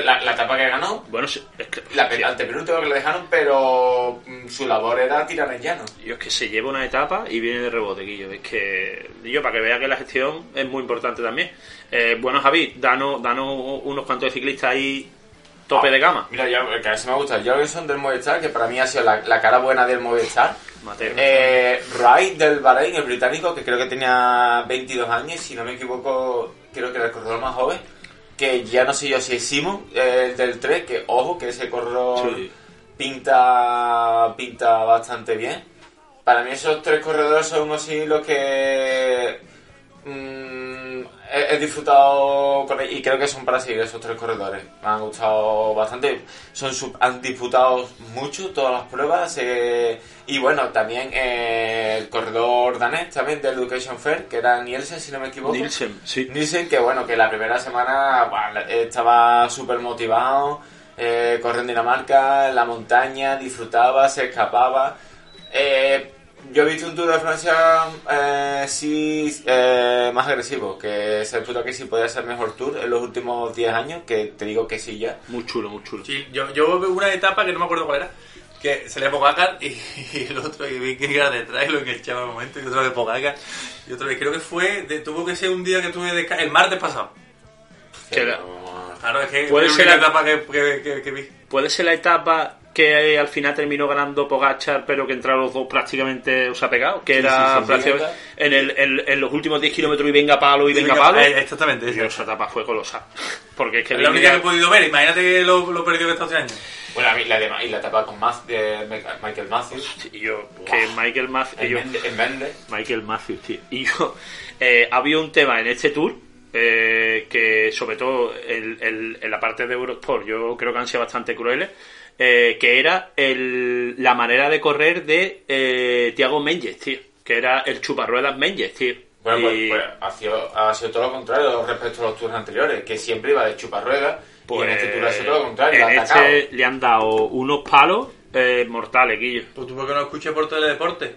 La, la etapa que ganó, bueno, es que, la sí. antepenúltima que le dejaron, pero su labor era tirar en llano. Yo es que se lleva una etapa y viene de rebote, Guillo. Es que, yo para que vea que la gestión es muy importante también. Eh, bueno, Javi, danos, danos unos cuantos de ciclistas ahí... Tope de gama. Mira, yo, el que a mí me gusta, Jorgenson del Movistar, que para mí ha sido la, la cara buena del Movistar. Mateo. Eh, Ray del Bahrein, el británico, que creo que tenía veintidós años, si no me equivoco, creo que era el corredor más joven. Que ya no sé yo si es Simon, eh, del tres, que ojo, que ese corredor sí. pinta, pinta bastante bien. Para mí esos tres corredores son unos sí los que... Mm, he, he disfrutado con ellos y creo que son para seguir esos tres corredores. Me han gustado bastante. Son sub, han disputado mucho todas las pruebas. Eh, y bueno, también eh, el corredor danés, también del Education Fair, que era Nielsen, si no me equivoco. Nielsen, sí. Nielsen, que bueno, que la primera semana bueno, estaba súper motivado. Eh, corrió en Dinamarca, en la montaña, disfrutaba, se escapaba. Eh... Yo he visto un Tour de Francia eh, sí eh, más agresivo, que se disputa que sí podía ser mejor Tour en los últimos diez años, que te digo que sí ya. Muy chulo, muy chulo. Sí, yo, yo hubo una etapa que no me acuerdo cuál era, que salía Pogacar y, y el otro que vi que iba detrás y lo que echaba al momento, y otro de Pogacar y otro que creo que fue, de, tuvo que ser un día que tuve descanso, el martes pasado. ¿Qué era? Claro, es que puede ser la etapa que, que, que, que vi. Puede ser la etapa que eh, al final terminó ganando Pogacar, pero que entraron los dos prácticamente, o sea, pegados, que sí, era sí, sí, prácticamente sí, en, el, en, en los últimos diez kilómetros y venga palo y venga palo. Eh, exactamente. Y esa etapa fue colosal. Porque es que es la única que he podido ver, imagínate que lo, lo perdió estos años. Bueno, y la, de, y la etapa con Mas, de Michael Matthews. Y yo, wow. que Michael Matthews. En, yo, en Mendes. Michael Matthews, tío. Y yo, eh, había un tema en este tour. Eh, que sobre todo el, el, en la parte de Eurosport yo creo que han sido bastante crueles, eh, que era el, la manera de correr de eh, Thiago Menges, tío, que era el chuparruedas Menges, tío. Bueno, y... pues, pues ha, sido, ha sido todo lo contrario respecto a los tours anteriores, que siempre iba de chuparruedas, pues, y en este tour ha sido todo lo contrario. En este le han dado unos palos eh, mortales, Guillo. ¿Pues tú por qué no escuchas por Teledeporte?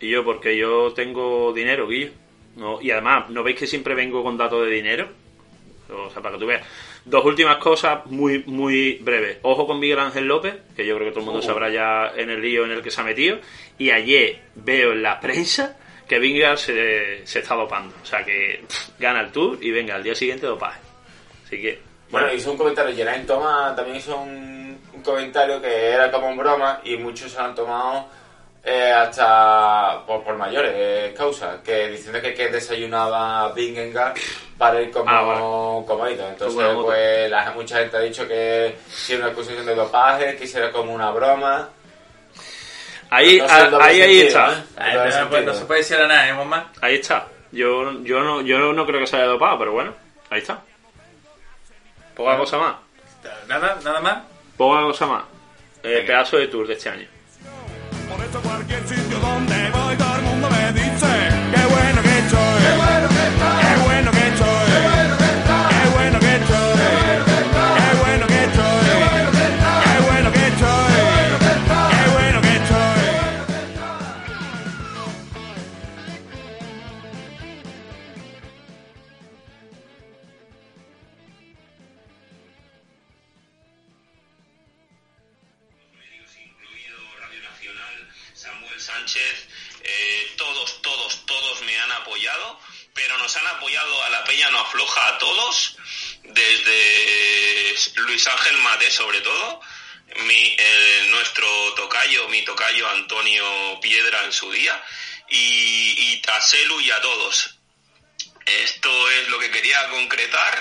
Y yo, porque yo tengo dinero, Guillo. No, y además, ¿no veis que siempre vengo con datos de dinero? O sea, para que tú veas. Dos últimas cosas muy muy breves. Ojo con Miguel Ángel López, que yo creo que todo el mundo uh. sabrá ya en el lío en el que se ha metido. Y ayer veo en la prensa que Vingegaard se, se está dopando. O sea, que pff, gana el Tour y venga, al día siguiente dopaje. Así que... Bueno, bueno, hizo un comentario. Geraint Thomas también hizo un, un comentario que era como en broma y muchos se lo han tomado... Eh, hasta por, por mayores eh, causas, que diciendo que, que desayunaba Vingegaard para ir como ah, bueno. como ido. Entonces pues la, mucha gente ha dicho que si era una acusación de dopaje, que era como una broma. Ahí no a, ahí, sentido, ahí está. ¿Eh? Ahí, no, no, pues, no se puede decir a nada, ¿eh, mamá? Ahí está. Yo yo no yo no creo que se haya dopado, pero bueno, ahí está. Poca cosa más. Nada, nada más. Poca cosa más. Eh, pedazo de tour de este año. Por eso cualquier sitio donde voy todo el mundo me dice qué bueno que estoy, qué bueno que estoy, qué bueno que estoy, qué bueno que estoy, qué bueno que estoy, qué bueno que estoy, qué bueno que estoy. Samuel Sánchez, eh, todos, todos, todos me han apoyado, pero nos han apoyado a La Peña No Afloja a todos, desde Luis Ángel Maté sobre todo, mi, eh, nuestro tocayo, mi tocayo Antonio Piedra en su día, y, y a Celu y a todos. Esto es lo que quería concretar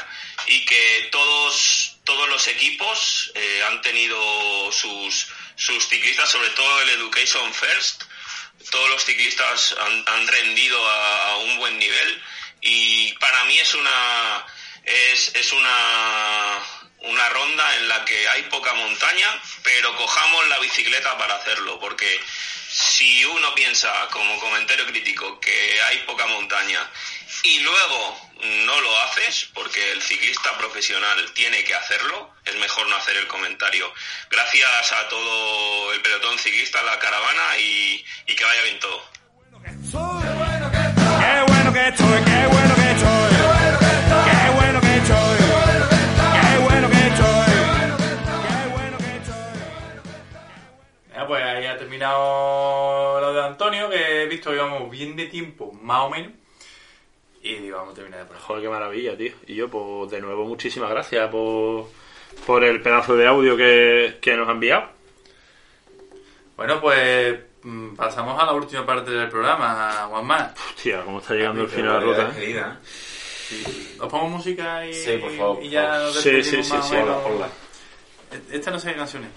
y que todos, todos los equipos eh, han tenido sus... Sus ciclistas, sobre todo el Education First, todos los ciclistas han, han rendido a, a un buen nivel y para mí es una es, es una una ronda en la que hay poca montaña, pero cojamos la bicicleta para hacerlo, porque si uno piensa como comentario crítico que hay poca montaña y luego no lo haces, porque el ciclista profesional tiene que hacerlo, es mejor no hacer el comentario. Gracias a todo el pelotón ciclista, la caravana y, y que vaya bien todo. Qué bueno que estoy, qué bueno que estoy, qué bueno que estoy, qué bueno que estoy, qué bueno que estoy, qué bueno que estoy. Ya pues ahí ha terminado lo de Antonio, que he visto que íbamos bien de tiempo, más o menos. Y digo, vamos a terminar de por favor, qué maravilla, tío. Y yo, pues, de nuevo, muchísimas gracias por, por el pedazo de audio que, que nos ha enviado. Bueno, pues, pasamos a la última parte del programa, Juanma. Hostia, cómo está llegando el final de la ruta, ¿eh? Sí. ¿Os pongo música y, sí, por favor, y ya nos despedimos? Sí, sí, sí, sí, sí, hola, hola. Esta no sé qué canción es.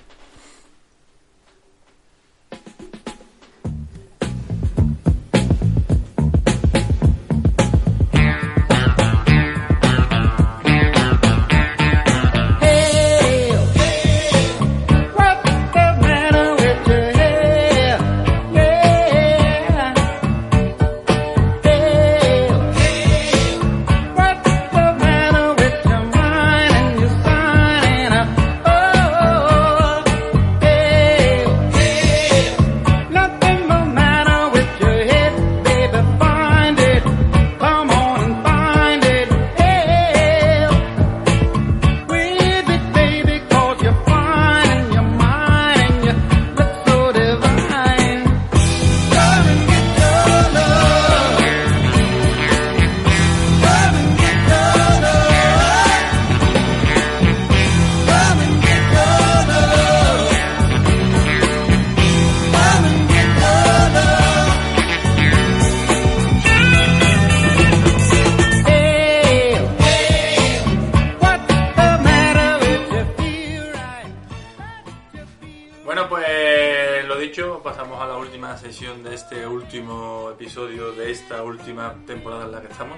Bueno, pues lo dicho, pasamos a la última sesión de este último episodio de esta última temporada en la que estamos.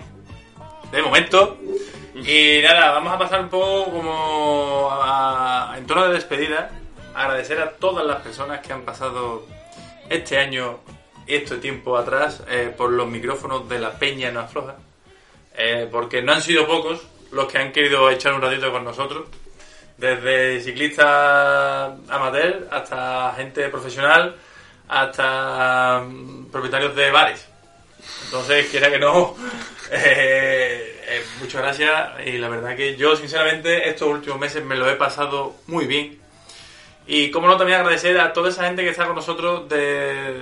De momento. Y nada, vamos a pasar un poco como a, a, en tono de despedida. Agradecer a todas las personas que han pasado este año y este tiempo atrás eh, por los micrófonos de La Peña No Afloja. Eh, porque no han sido pocos los que han querido echar un ratito con nosotros. Desde ciclistas amateur hasta gente profesional, hasta um, propietarios de bares. Entonces, quiera que no, eh, eh, muchas gracias. Y la verdad que yo, sinceramente, estos últimos meses me lo he pasado muy bien. Y cómo no, también agradecer a toda esa gente que está con nosotros de,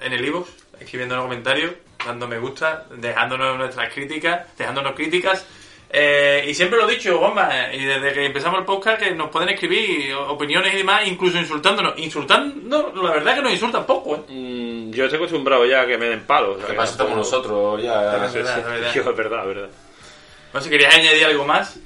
en el iVoox, escribiendo en los comentarios, dando me gusta, dejándonos nuestras críticas, dejándonos críticas. Eh, y siempre lo he dicho, Juanma, y desde que empezamos el podcast, que nos pueden escribir opiniones y demás, incluso insultándonos. Insultando, la verdad es que nos insultan poco, ¿eh? Mm, yo estoy acostumbrado ya a que me den palos. O sea, que pasa estamos nosotros ya. Es verdad, verdad. Yo, es verdad, verdad. No sé si querías añadir algo más.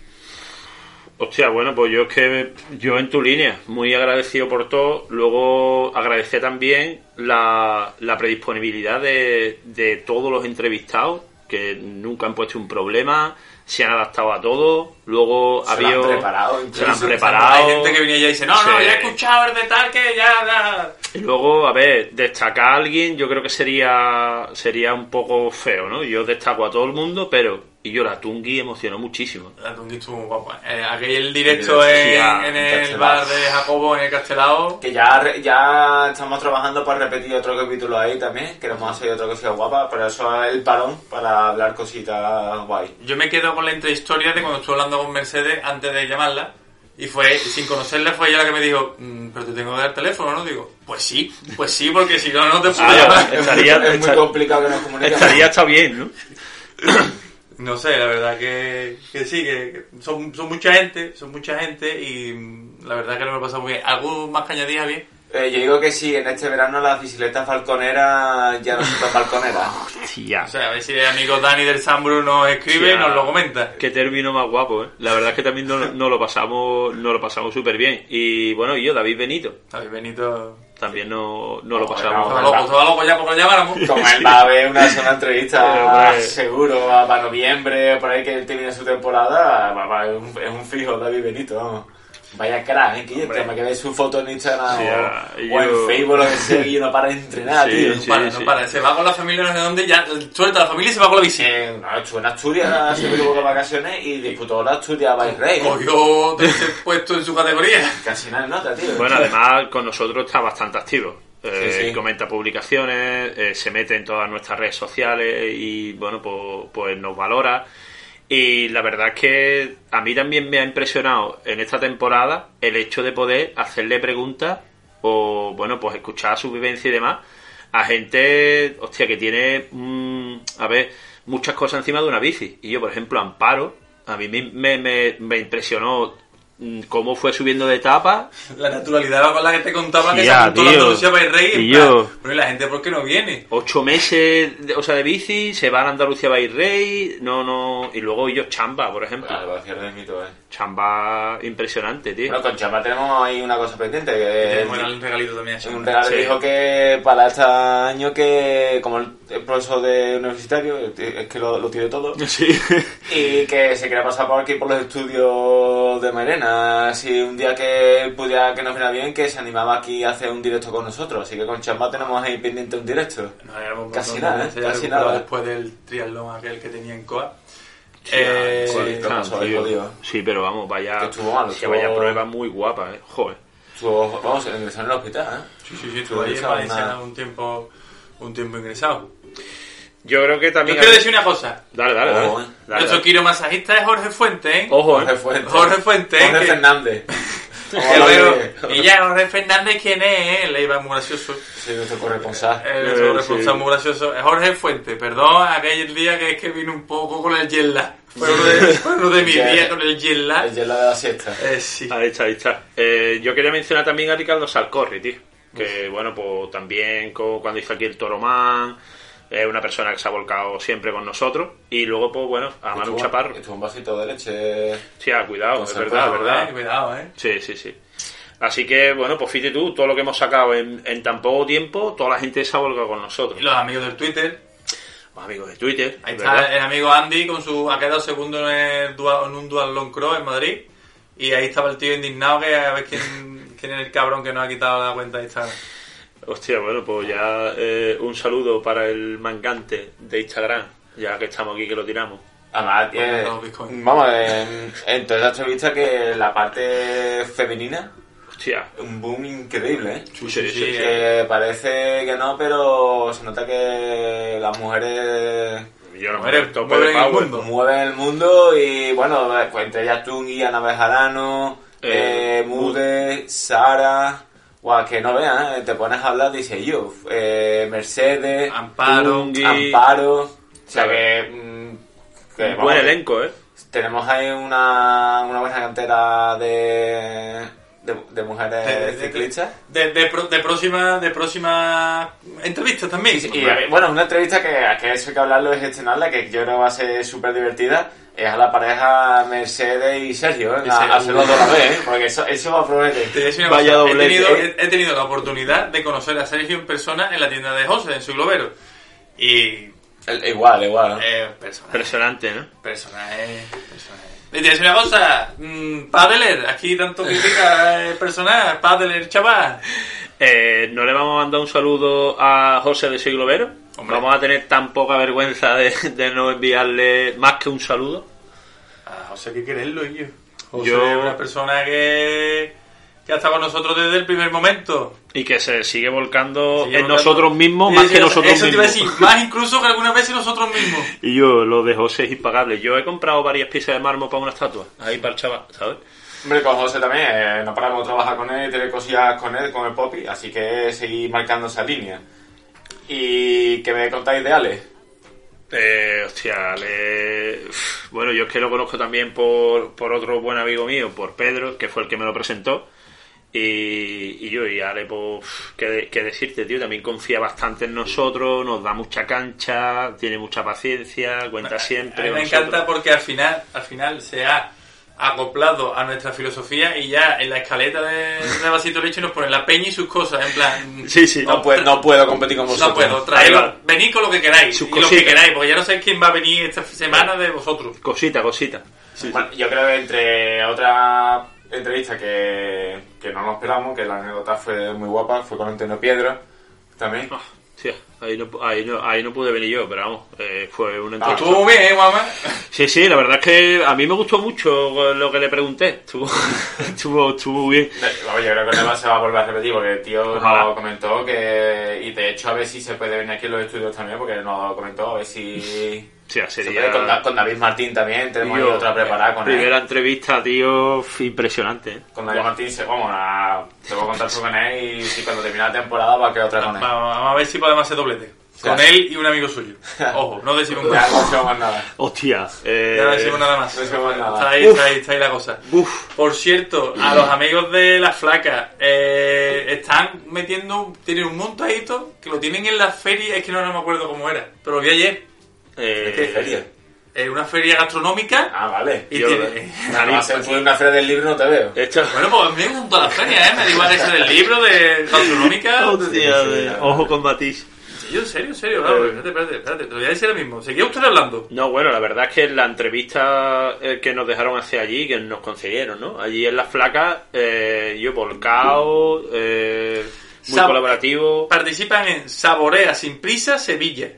Hostia, bueno, pues yo es que yo en tu línea, muy agradecido por todo. Luego agradecer también la, la predisponibilidad de, de todos los entrevistados, que nunca han puesto un problema, se han adaptado a todo. Luego había se lo han preparado, se lo han preparado. Hay gente que venía y dice no, sí. no, ya he escuchado el de tal que ya, ya. Y luego, a ver, destacar a alguien, yo creo que sería sería un poco feo, ¿no? Yo destaco a todo el mundo, pero y yo la Tungui emocionó muchísimo. La Tungui estuvo muy guapa. Eh, aquel directo en, ya, en, en el Castelao. Bar de Jacobo, en el Castelao. Que ya, ya estamos trabajando para repetir otro capítulo ahí también, que nos vamos a hacer otra cosita guapa, pero eso es el parón para hablar cositas guay. Yo me quedo con la entrehistoria de cuando estuve hablando con Mercedes antes de llamarla, y fue, sin conocerla, fue ella la que me dijo, mmm, pero te tengo que dar el teléfono, ¿no? Digo, pues sí, pues sí, porque si no, no te puedo ah, llamar. Estaría, es muy complicado que nos comuniquemos. Estaría está bien, ¿no? No sé, la verdad que, que sí, que son, son mucha gente, son mucha gente y la verdad que no me lo he pasado muy bien. ¿Algo más que añadía bien? Eh, yo digo que sí, en este verano las bicicletas falconeras ya no son tan falconeras. Hostia. O sea, a ver si el amigo Dani del Sambru nos escribe Hostia. y nos lo comenta. Qué término más guapo, ¿eh? La verdad es que también nos no lo pasamos no lo pasamos súper bien. Y bueno, y yo, David Benito. David Benito... También no, no lo pasamos. Estaba loco, estaba loco ya porque lo llamáramos. Como él va a haber una sola entrevista, pues, seguro, para noviembre o por ahí que él termine su temporada, es un fijo David Benito, vamos. Vaya crack, ¿eh? Que me quedé su foto en Instagram yeah, o, o en yo... Facebook, lo que sea, y no para de entrenar, sí, tío. Sí, no para, sí. no para. Se va con la familia no sé dónde, ya suelta la familia y se va con la bici. Eh, no, estuve en Asturias, se tuvo de vacaciones y disputó la Asturias Bahrein. Cogió tercer puesto en su categoría. Casi nada en nota, tío. Bueno, además con nosotros está bastante activo. Eh, sí, sí. Comenta publicaciones, eh, se mete en todas nuestras redes sociales y, bueno, pues, pues nos valora. Y la verdad es que a mí también me ha impresionado en esta temporada el hecho de poder hacerle preguntas o, bueno, pues escuchar su vivencia y demás a gente, hostia, que tiene, mmm, a ver, muchas cosas encima de una bici. Y yo, por ejemplo, Amparo, a mí me, me, me, me impresionó cómo fue subiendo de etapa. La naturalidad con la que te contaba, sí, que se apuntó la Andalucía Bahrein. Pero ¿y la gente por qué no viene? Ocho meses de, o sea, de bici, se va a Andalucía Bahrein, no, no. Y luego ellos Chamba, por ejemplo. Claro, de mito, eh. Chamba impresionante, tío. Bueno, con Chamba tenemos ahí una cosa pendiente. Que es, bueno, un regalito también. Un regalo sí. Dijo que para este año que, como el profesor de universitario, es que lo, lo tiene todo. Sí. Y que se quiera pasar por aquí por los estudios de Merena. Si un día que pudiera que nos viera bien, que se animaba aquí a hacer un directo con nosotros. Así que con Chamba tenemos ahí pendiente un directo. No, casi no, nada, ¿eh? Casi nada. Después del triatlón aquel que tenía en Coa. Eh, sí, claro, claro, sí, pero vamos, vaya, que estuvo malo, que estuvo... vaya prueba muy guapa, ¿eh? Joder. Estuvo, vamos, ingresaron al hospital, ¿eh? Sí, sí, sí, estuvo ahí en Valencia un tiempo, un tiempo ingresado. Yo creo que también... Yo quiero decir una cosa. Dale, dale, dale. Nuestro dale, dale. Quiromasajista es Jorge Fuente, ¿eh? Ojo, Jorge Fuente. Jorge Fuente. Jorge que... Fernández. Y ya, Jorge Fernández, ¿quién es? Eh? Le iba muy gracioso. Sí, nuestro corresponsal. El nuestro corresponsal sí. Muy gracioso. Es Jorge Fuente. Perdón, aquel día que es que vino un poco con el jet lag. Fue uno de, uno de mis días con el jet lag. El jet lag de la siesta. Eh, sí. Ahí está, ahí está. Eh, yo quería mencionar también a Ricardo Salcorri, tío. Que, bueno, pues también con, cuando hizo aquí el Toromán... Es una persona que se ha volcado siempre con nosotros. Y luego, pues bueno, a Manu Chaparro. Esto es un vasito de leche. Sí, ah, cuidado, es verdad, es verdad. Cuidado, eh. Sí, sí, sí. Así que, bueno, pues fíjate tú, todo lo que hemos sacado en, en tan poco tiempo, toda la gente se ha volcado con nosotros. Y los amigos del Twitter. Los amigos de Twitter. Ahí está ¿verdad? El amigo Andy, con su ha quedado segundo en, el dual, en un duatlón cross en Madrid. Y ahí estaba el tío indignado, que a ver quién, quién es el cabrón que nos ha quitado la cuenta de Instagram. Hostia, bueno, pues ya eh, un saludo para el mancante de Instagram, ya que estamos aquí, que lo tiramos. Además, eh, vamos, en, en toda esta entrevista que la parte femenina... Hostia. Un boom increíble, ¿eh? Sí, sí, sí, sí, que sí. Parece que no, pero se nota que las mujeres... Yo no mujeres mueven el mundo. Mueven el mundo y, bueno, pues, entre ellas Tungi, Ana Bejarano, eh, eh, Mude, Sara... Guau, wow, que no veas, ¿eh? Te pones a hablar, dices yo, eh, Mercedes, Amparo, Tungi, Amparo, o sea que, mm, que un buen elenco, ¿eh? Tenemos ahí una, una buena cantera de, de, de mujeres de, de, ciclistas. De, de, de, de próxima, de próxima entrevista también. Y, y, bueno, una entrevista que, que eso hay que hablarlo y gestionarla, que yo creo que va a ser súper divertida. Es a la pareja Mercedes y Sergio, ¿eh? A hacerlo otra vez, ¿eh? Porque eso, eso va a prometer. Vaya doble. He tenido, ¿eh? he, he tenido la oportunidad de conocer a Sergio en persona en la tienda de José, en su globero. Y... El, igual, igual. ¿no? Eh, personaje. Impresionante, ¿no? Personaje, personaje. Y te voy a decir una cosa, mmm, Padeler, aquí tanto critica el personaje, Padeler, chaval. Eh, ¿No le vamos a mandar un saludo a José de Soy Globero? Hombre. Vamos a tener tan poca vergüenza de, de no enviarle más que un saludo. Ah, José, hay que quererlo, yo. José yo... es una persona que, que ha estado con nosotros desde el primer momento. Y que se sigue volcando sigue en volcando. nosotros mismos sí, más sí, que nosotros eso mismos. Eso te iba a decir, más incluso que algunas veces nosotros mismos. Y yo, lo de José es impagable. Yo he comprado varias piezas de mármol para una estatua, ahí para el chaval, ¿sabes? Hombre, con José también, eh, no paramos de trabajar con él, tener cosillas con él, con el Poppy, así que seguir marcando esa línea. ¿Y qué me contáis de Ale? Eh, hostia, Ale... Uf, bueno, yo es que lo conozco también por, por otro buen amigo mío, por Pedro, que fue el que me lo presentó. Y, y yo, y Ale, pues, ¿qué, qué decirte, tío? También confía bastante en nosotros, nos da mucha cancha, tiene mucha paciencia, cuenta siempre. A mí me encanta porque al final, al final se ha acoplado a nuestra filosofía y ya en la escaleta de, de Vasito Leche nos ponen La Peña y sus cosas, en plan... Sí, sí, no, no, puede, no puedo competir con vosotros. No puedo, traeros, venid con lo que queráis, sus y cositas. Lo que queráis, porque ya no sé quién va a venir esta semana de vosotros. Cosita, cosita. Sí, bueno, sí. Yo creo que entre otra entrevista que, que no nos esperamos, que la anécdota fue muy guapa, fue con Antonio Piedra, también... Oh. Hostia, ahí no, ahí, no, ahí no pude venir yo, pero vamos, eh, fue una entrevista. Estuvo bien, ¿eh, mamá? Sí, sí, la verdad es que a mí me gustó mucho lo que le pregunté, estuvo estuvo, estuvo bien. Oye, creo que además se va a volver a repetir, porque el tío Ojalá. Nos comentó que... Y de hecho, a ver si se puede venir aquí en los estudios también, porque nos lo comentó, a ver si... Sí, sería... Con, con David Martín también, tenemos tío, otra preparada con primera él. Primera entrevista, tío, impresionante. ¿eh? Con David wow. Martín, se, vamos, a, te voy a contar con él y si cuando termine la temporada va a quedar otra con él. Vamos a ver si podemos hacer doblete. Sí. Con él y un amigo suyo. Ojo, no decimos nada. No decimos nada. Hostia. Eh... Ya no decimos nada más. No decimos nada. Está ahí, está ahí, está ahí la cosa. Uf. Por cierto, a los amigos de Las Flacas eh, están metiendo, tienen un montadito que lo tienen en la feria, es que no, no me acuerdo cómo era, pero lo vi ayer. Eh, ¿Qué feria? Eh, una feria gastronómica. Ah, vale. Y yo, tiene... no, no, hacer una feria del libro no te veo. Esto... Bueno, pues a mí me gustan las ferias, ¿eh? Me da igual ese del libro, de gastronómica. Oh, tía, de... Ojo con Matiz. Yo, en serio, en serio. Claro, eh... Espérate, espérate, espérate. Te voy a decir lo mismo. ¿Seguía usted hablando? No, bueno, la verdad es que la entrevista que nos dejaron hacia allí, que nos concedieron, ¿no? Allí en Las Flacas, eh, yo volcao, eh, muy Sab... colaborativo. Participan en Saborea Sin Prisa Sevilla,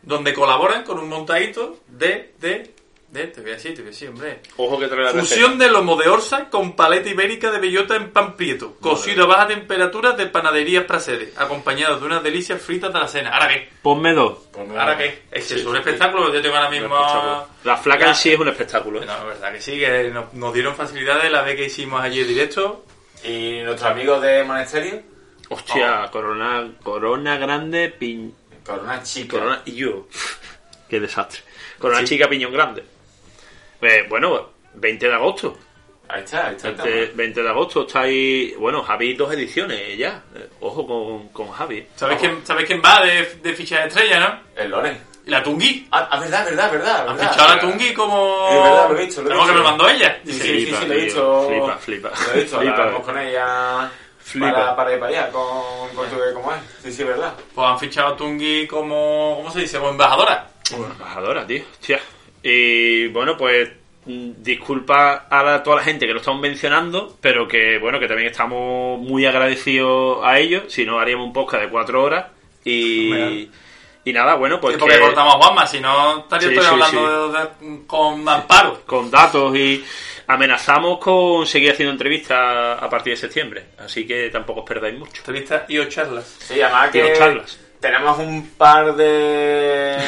donde colaboran con un montadito de, de, de, te voy a decir, te voy a decir, hombre. Ojo que trae la fusión receta. De lomo de orza con paleta ibérica de bellota en pan prieto, cocido vale. a baja temperatura de panaderías Praceres, acompañado de unas delicias fritas de la cena. ¿Ahora qué? Ponme dos. Ponme ¿Ahora dos. qué? Es que sí, es un espectáculo, yo tengo ahora mismo... La flaca la... en sí es un espectáculo. ¿eh? No, la verdad que sí, que nos, nos dieron facilidades la vez que hicimos ayer directo. ¿Y nuestros amigos de Monesterio? Hostia, oh. corona, corona grande, pin... Corona chica. Corona, yo. Qué desastre. Corona sí. chica, piñón grande. Eh, bueno, veinte de agosto. Ahí está, ahí está. veinte, veinte de agosto está ahí. Bueno, Javi, dos ediciones ya. Ojo con, con Javi. ¿Sabes quién, ¿Sabes quién va de, de ficha de estrella, no? El Loren. la Tungui. Ah, verdad, verdad, verdad. Ha fichado a la Tungui como... Es verdad, lo he dicho. Lo he dicho. Que me mandó ella. Sí, sí, sí, flipa, sí, sí, lo he dicho. Flipa, flipa. Lo he dicho, hablamos con ella... Para, para ir para allá, con, con tu, como es. Sí, sí, verdad. Pues han fichado a Tungui como... ¿Cómo se dice? Como embajadora. Como embajadora, tío. Hostia. Y bueno, pues... Disculpa a la, toda la gente que lo estamos mencionando, pero que bueno, que también estamos muy agradecidos a ellos. Si no, haríamos un podcast de cuatro horas. Y... Y nada, bueno, pues sí, porque que... cortamos a Juanma, si no estaría sí, sí, hablando sí. De, de, con amparo. Con datos y amenazamos con seguir haciendo entrevistas a partir de septiembre. Así que tampoco os perdáis mucho. Entrevistas y o charlas. Sí, además que charlas. Tenemos un par de,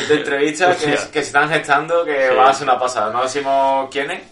de entrevistas que, que se están gestando que sí. Va a ser una pasada. No decimos quiénes,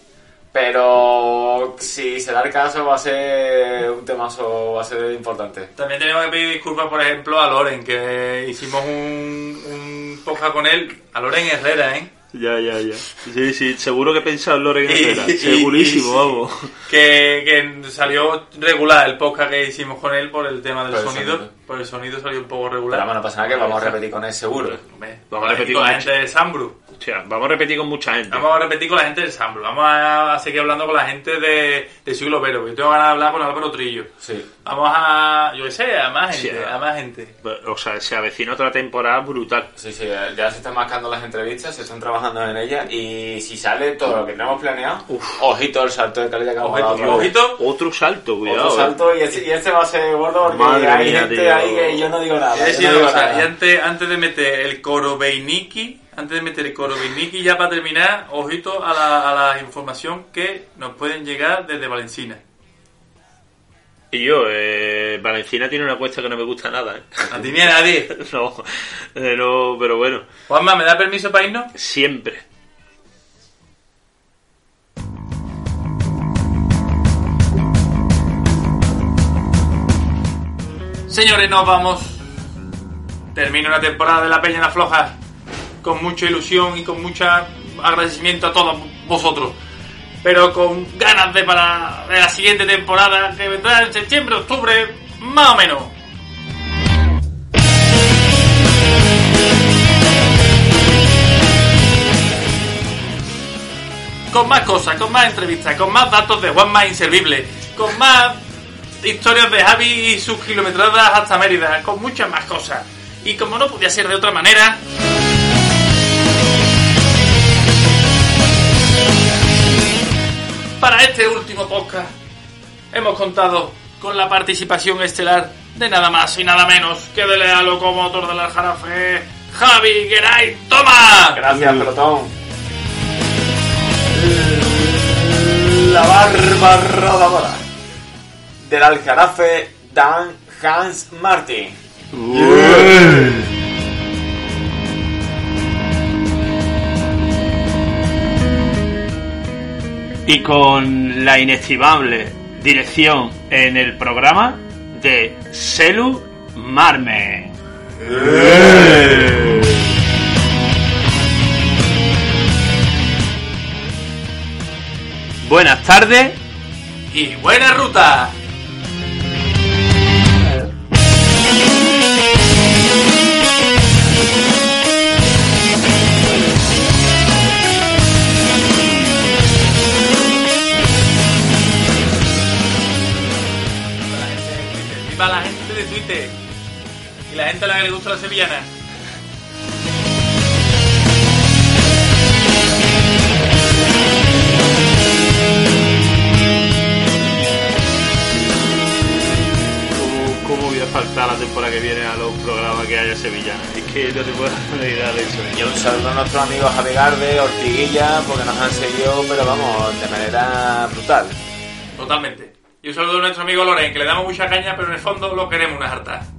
pero si se da el caso va a ser un temazo, va a ser importante. También tenemos que pedir disculpas, por ejemplo, a Loren, que hicimos un, un podcast con él, a Loren Herrera, ¿eh? Ya, ya, ya. Sí, sí, seguro que pensaba en Loren Herrera, y, segurísimo, y, y, vamos. Que, que salió regular el podcast que hicimos con él por el tema del sonido, sonido, por el sonido salió un poco regular. Pero bueno, pasa nada que vamos a repetir con él seguro. Hombre, vamos a repetir con la gente de Sambru. Hostia, vamos a repetir con mucha gente. Vamos a repetir con la gente del Sambro. Vamos a seguir hablando con la gente de, de Siglo Vero. Yo tengo ganas de hablar con Álvaro Trillo. Sí. Vamos a, yo qué sé, a más gente, sí, a más gente. O sea, se avecina otra temporada brutal. Sí, sí, ya se están marcando las entrevistas, se están trabajando en ellas. Y si sale todo lo que tenemos planeado, uf. Ojito el salto de calidad que hemos ojito, dado. Ojito. Otro salto, cuidado. Otro salto, y este, y este va a ser gordo porque madre hay mía, gente tío. Ahí que yo no digo nada. Sí, sí, no digo o sea, nada. Y antes, antes de meter el Korobeiniki... Antes de meter el Korobiniki, ya para terminar, ojito a la, a la información que nos pueden llegar desde Valencina. Y yo, eh, Valencina tiene una apuesta que no me gusta nada. ¿Eh? ¿A ti ni a nadie? No, eh, no, pero bueno. Juanma, ¿me da permiso para irnos? Siempre. Señores, nos vamos. Termina una temporada de La Peña No Afloja. Con mucha ilusión y con mucho agradecimiento a todos vosotros, pero con ganas de para de la siguiente temporada que vendrá en septiembre, octubre, más o menos. Con más cosas, con más entrevistas, con más datos de Juan Más Inservible, con más historias de Javi y sus kilometradas hasta Mérida, con muchas más cosas. Y como no podía ser de otra manera... Para este último podcast hemos contado con la participación estelar de nada más y nada menos que del locomotor de la Jarafe, Javi Geraint Thomas. Gracias, pelotón. La barba rodadora del Aljarafe, Dance Hans Martin. Uy. Y con la inestimable dirección en el programa de Celu Marbe. ¡Eh! Buenas tardes y buena ruta. Para la gente de Twitter y la gente a la que le gusta la sevillana. ¿Cómo, cómo voy a faltar la temporada que viene a los programas que haya sevillana? Es que no te puedo dar idea de eso. Y un saludo a nuestros amigos Javi Garde, Ortiguilla, porque nos han seguido, pero vamos, de manera brutal. Totalmente. Y un saludo a nuestro amigo Loren, que le damos mucha caña, pero en el fondo lo queremos una harta.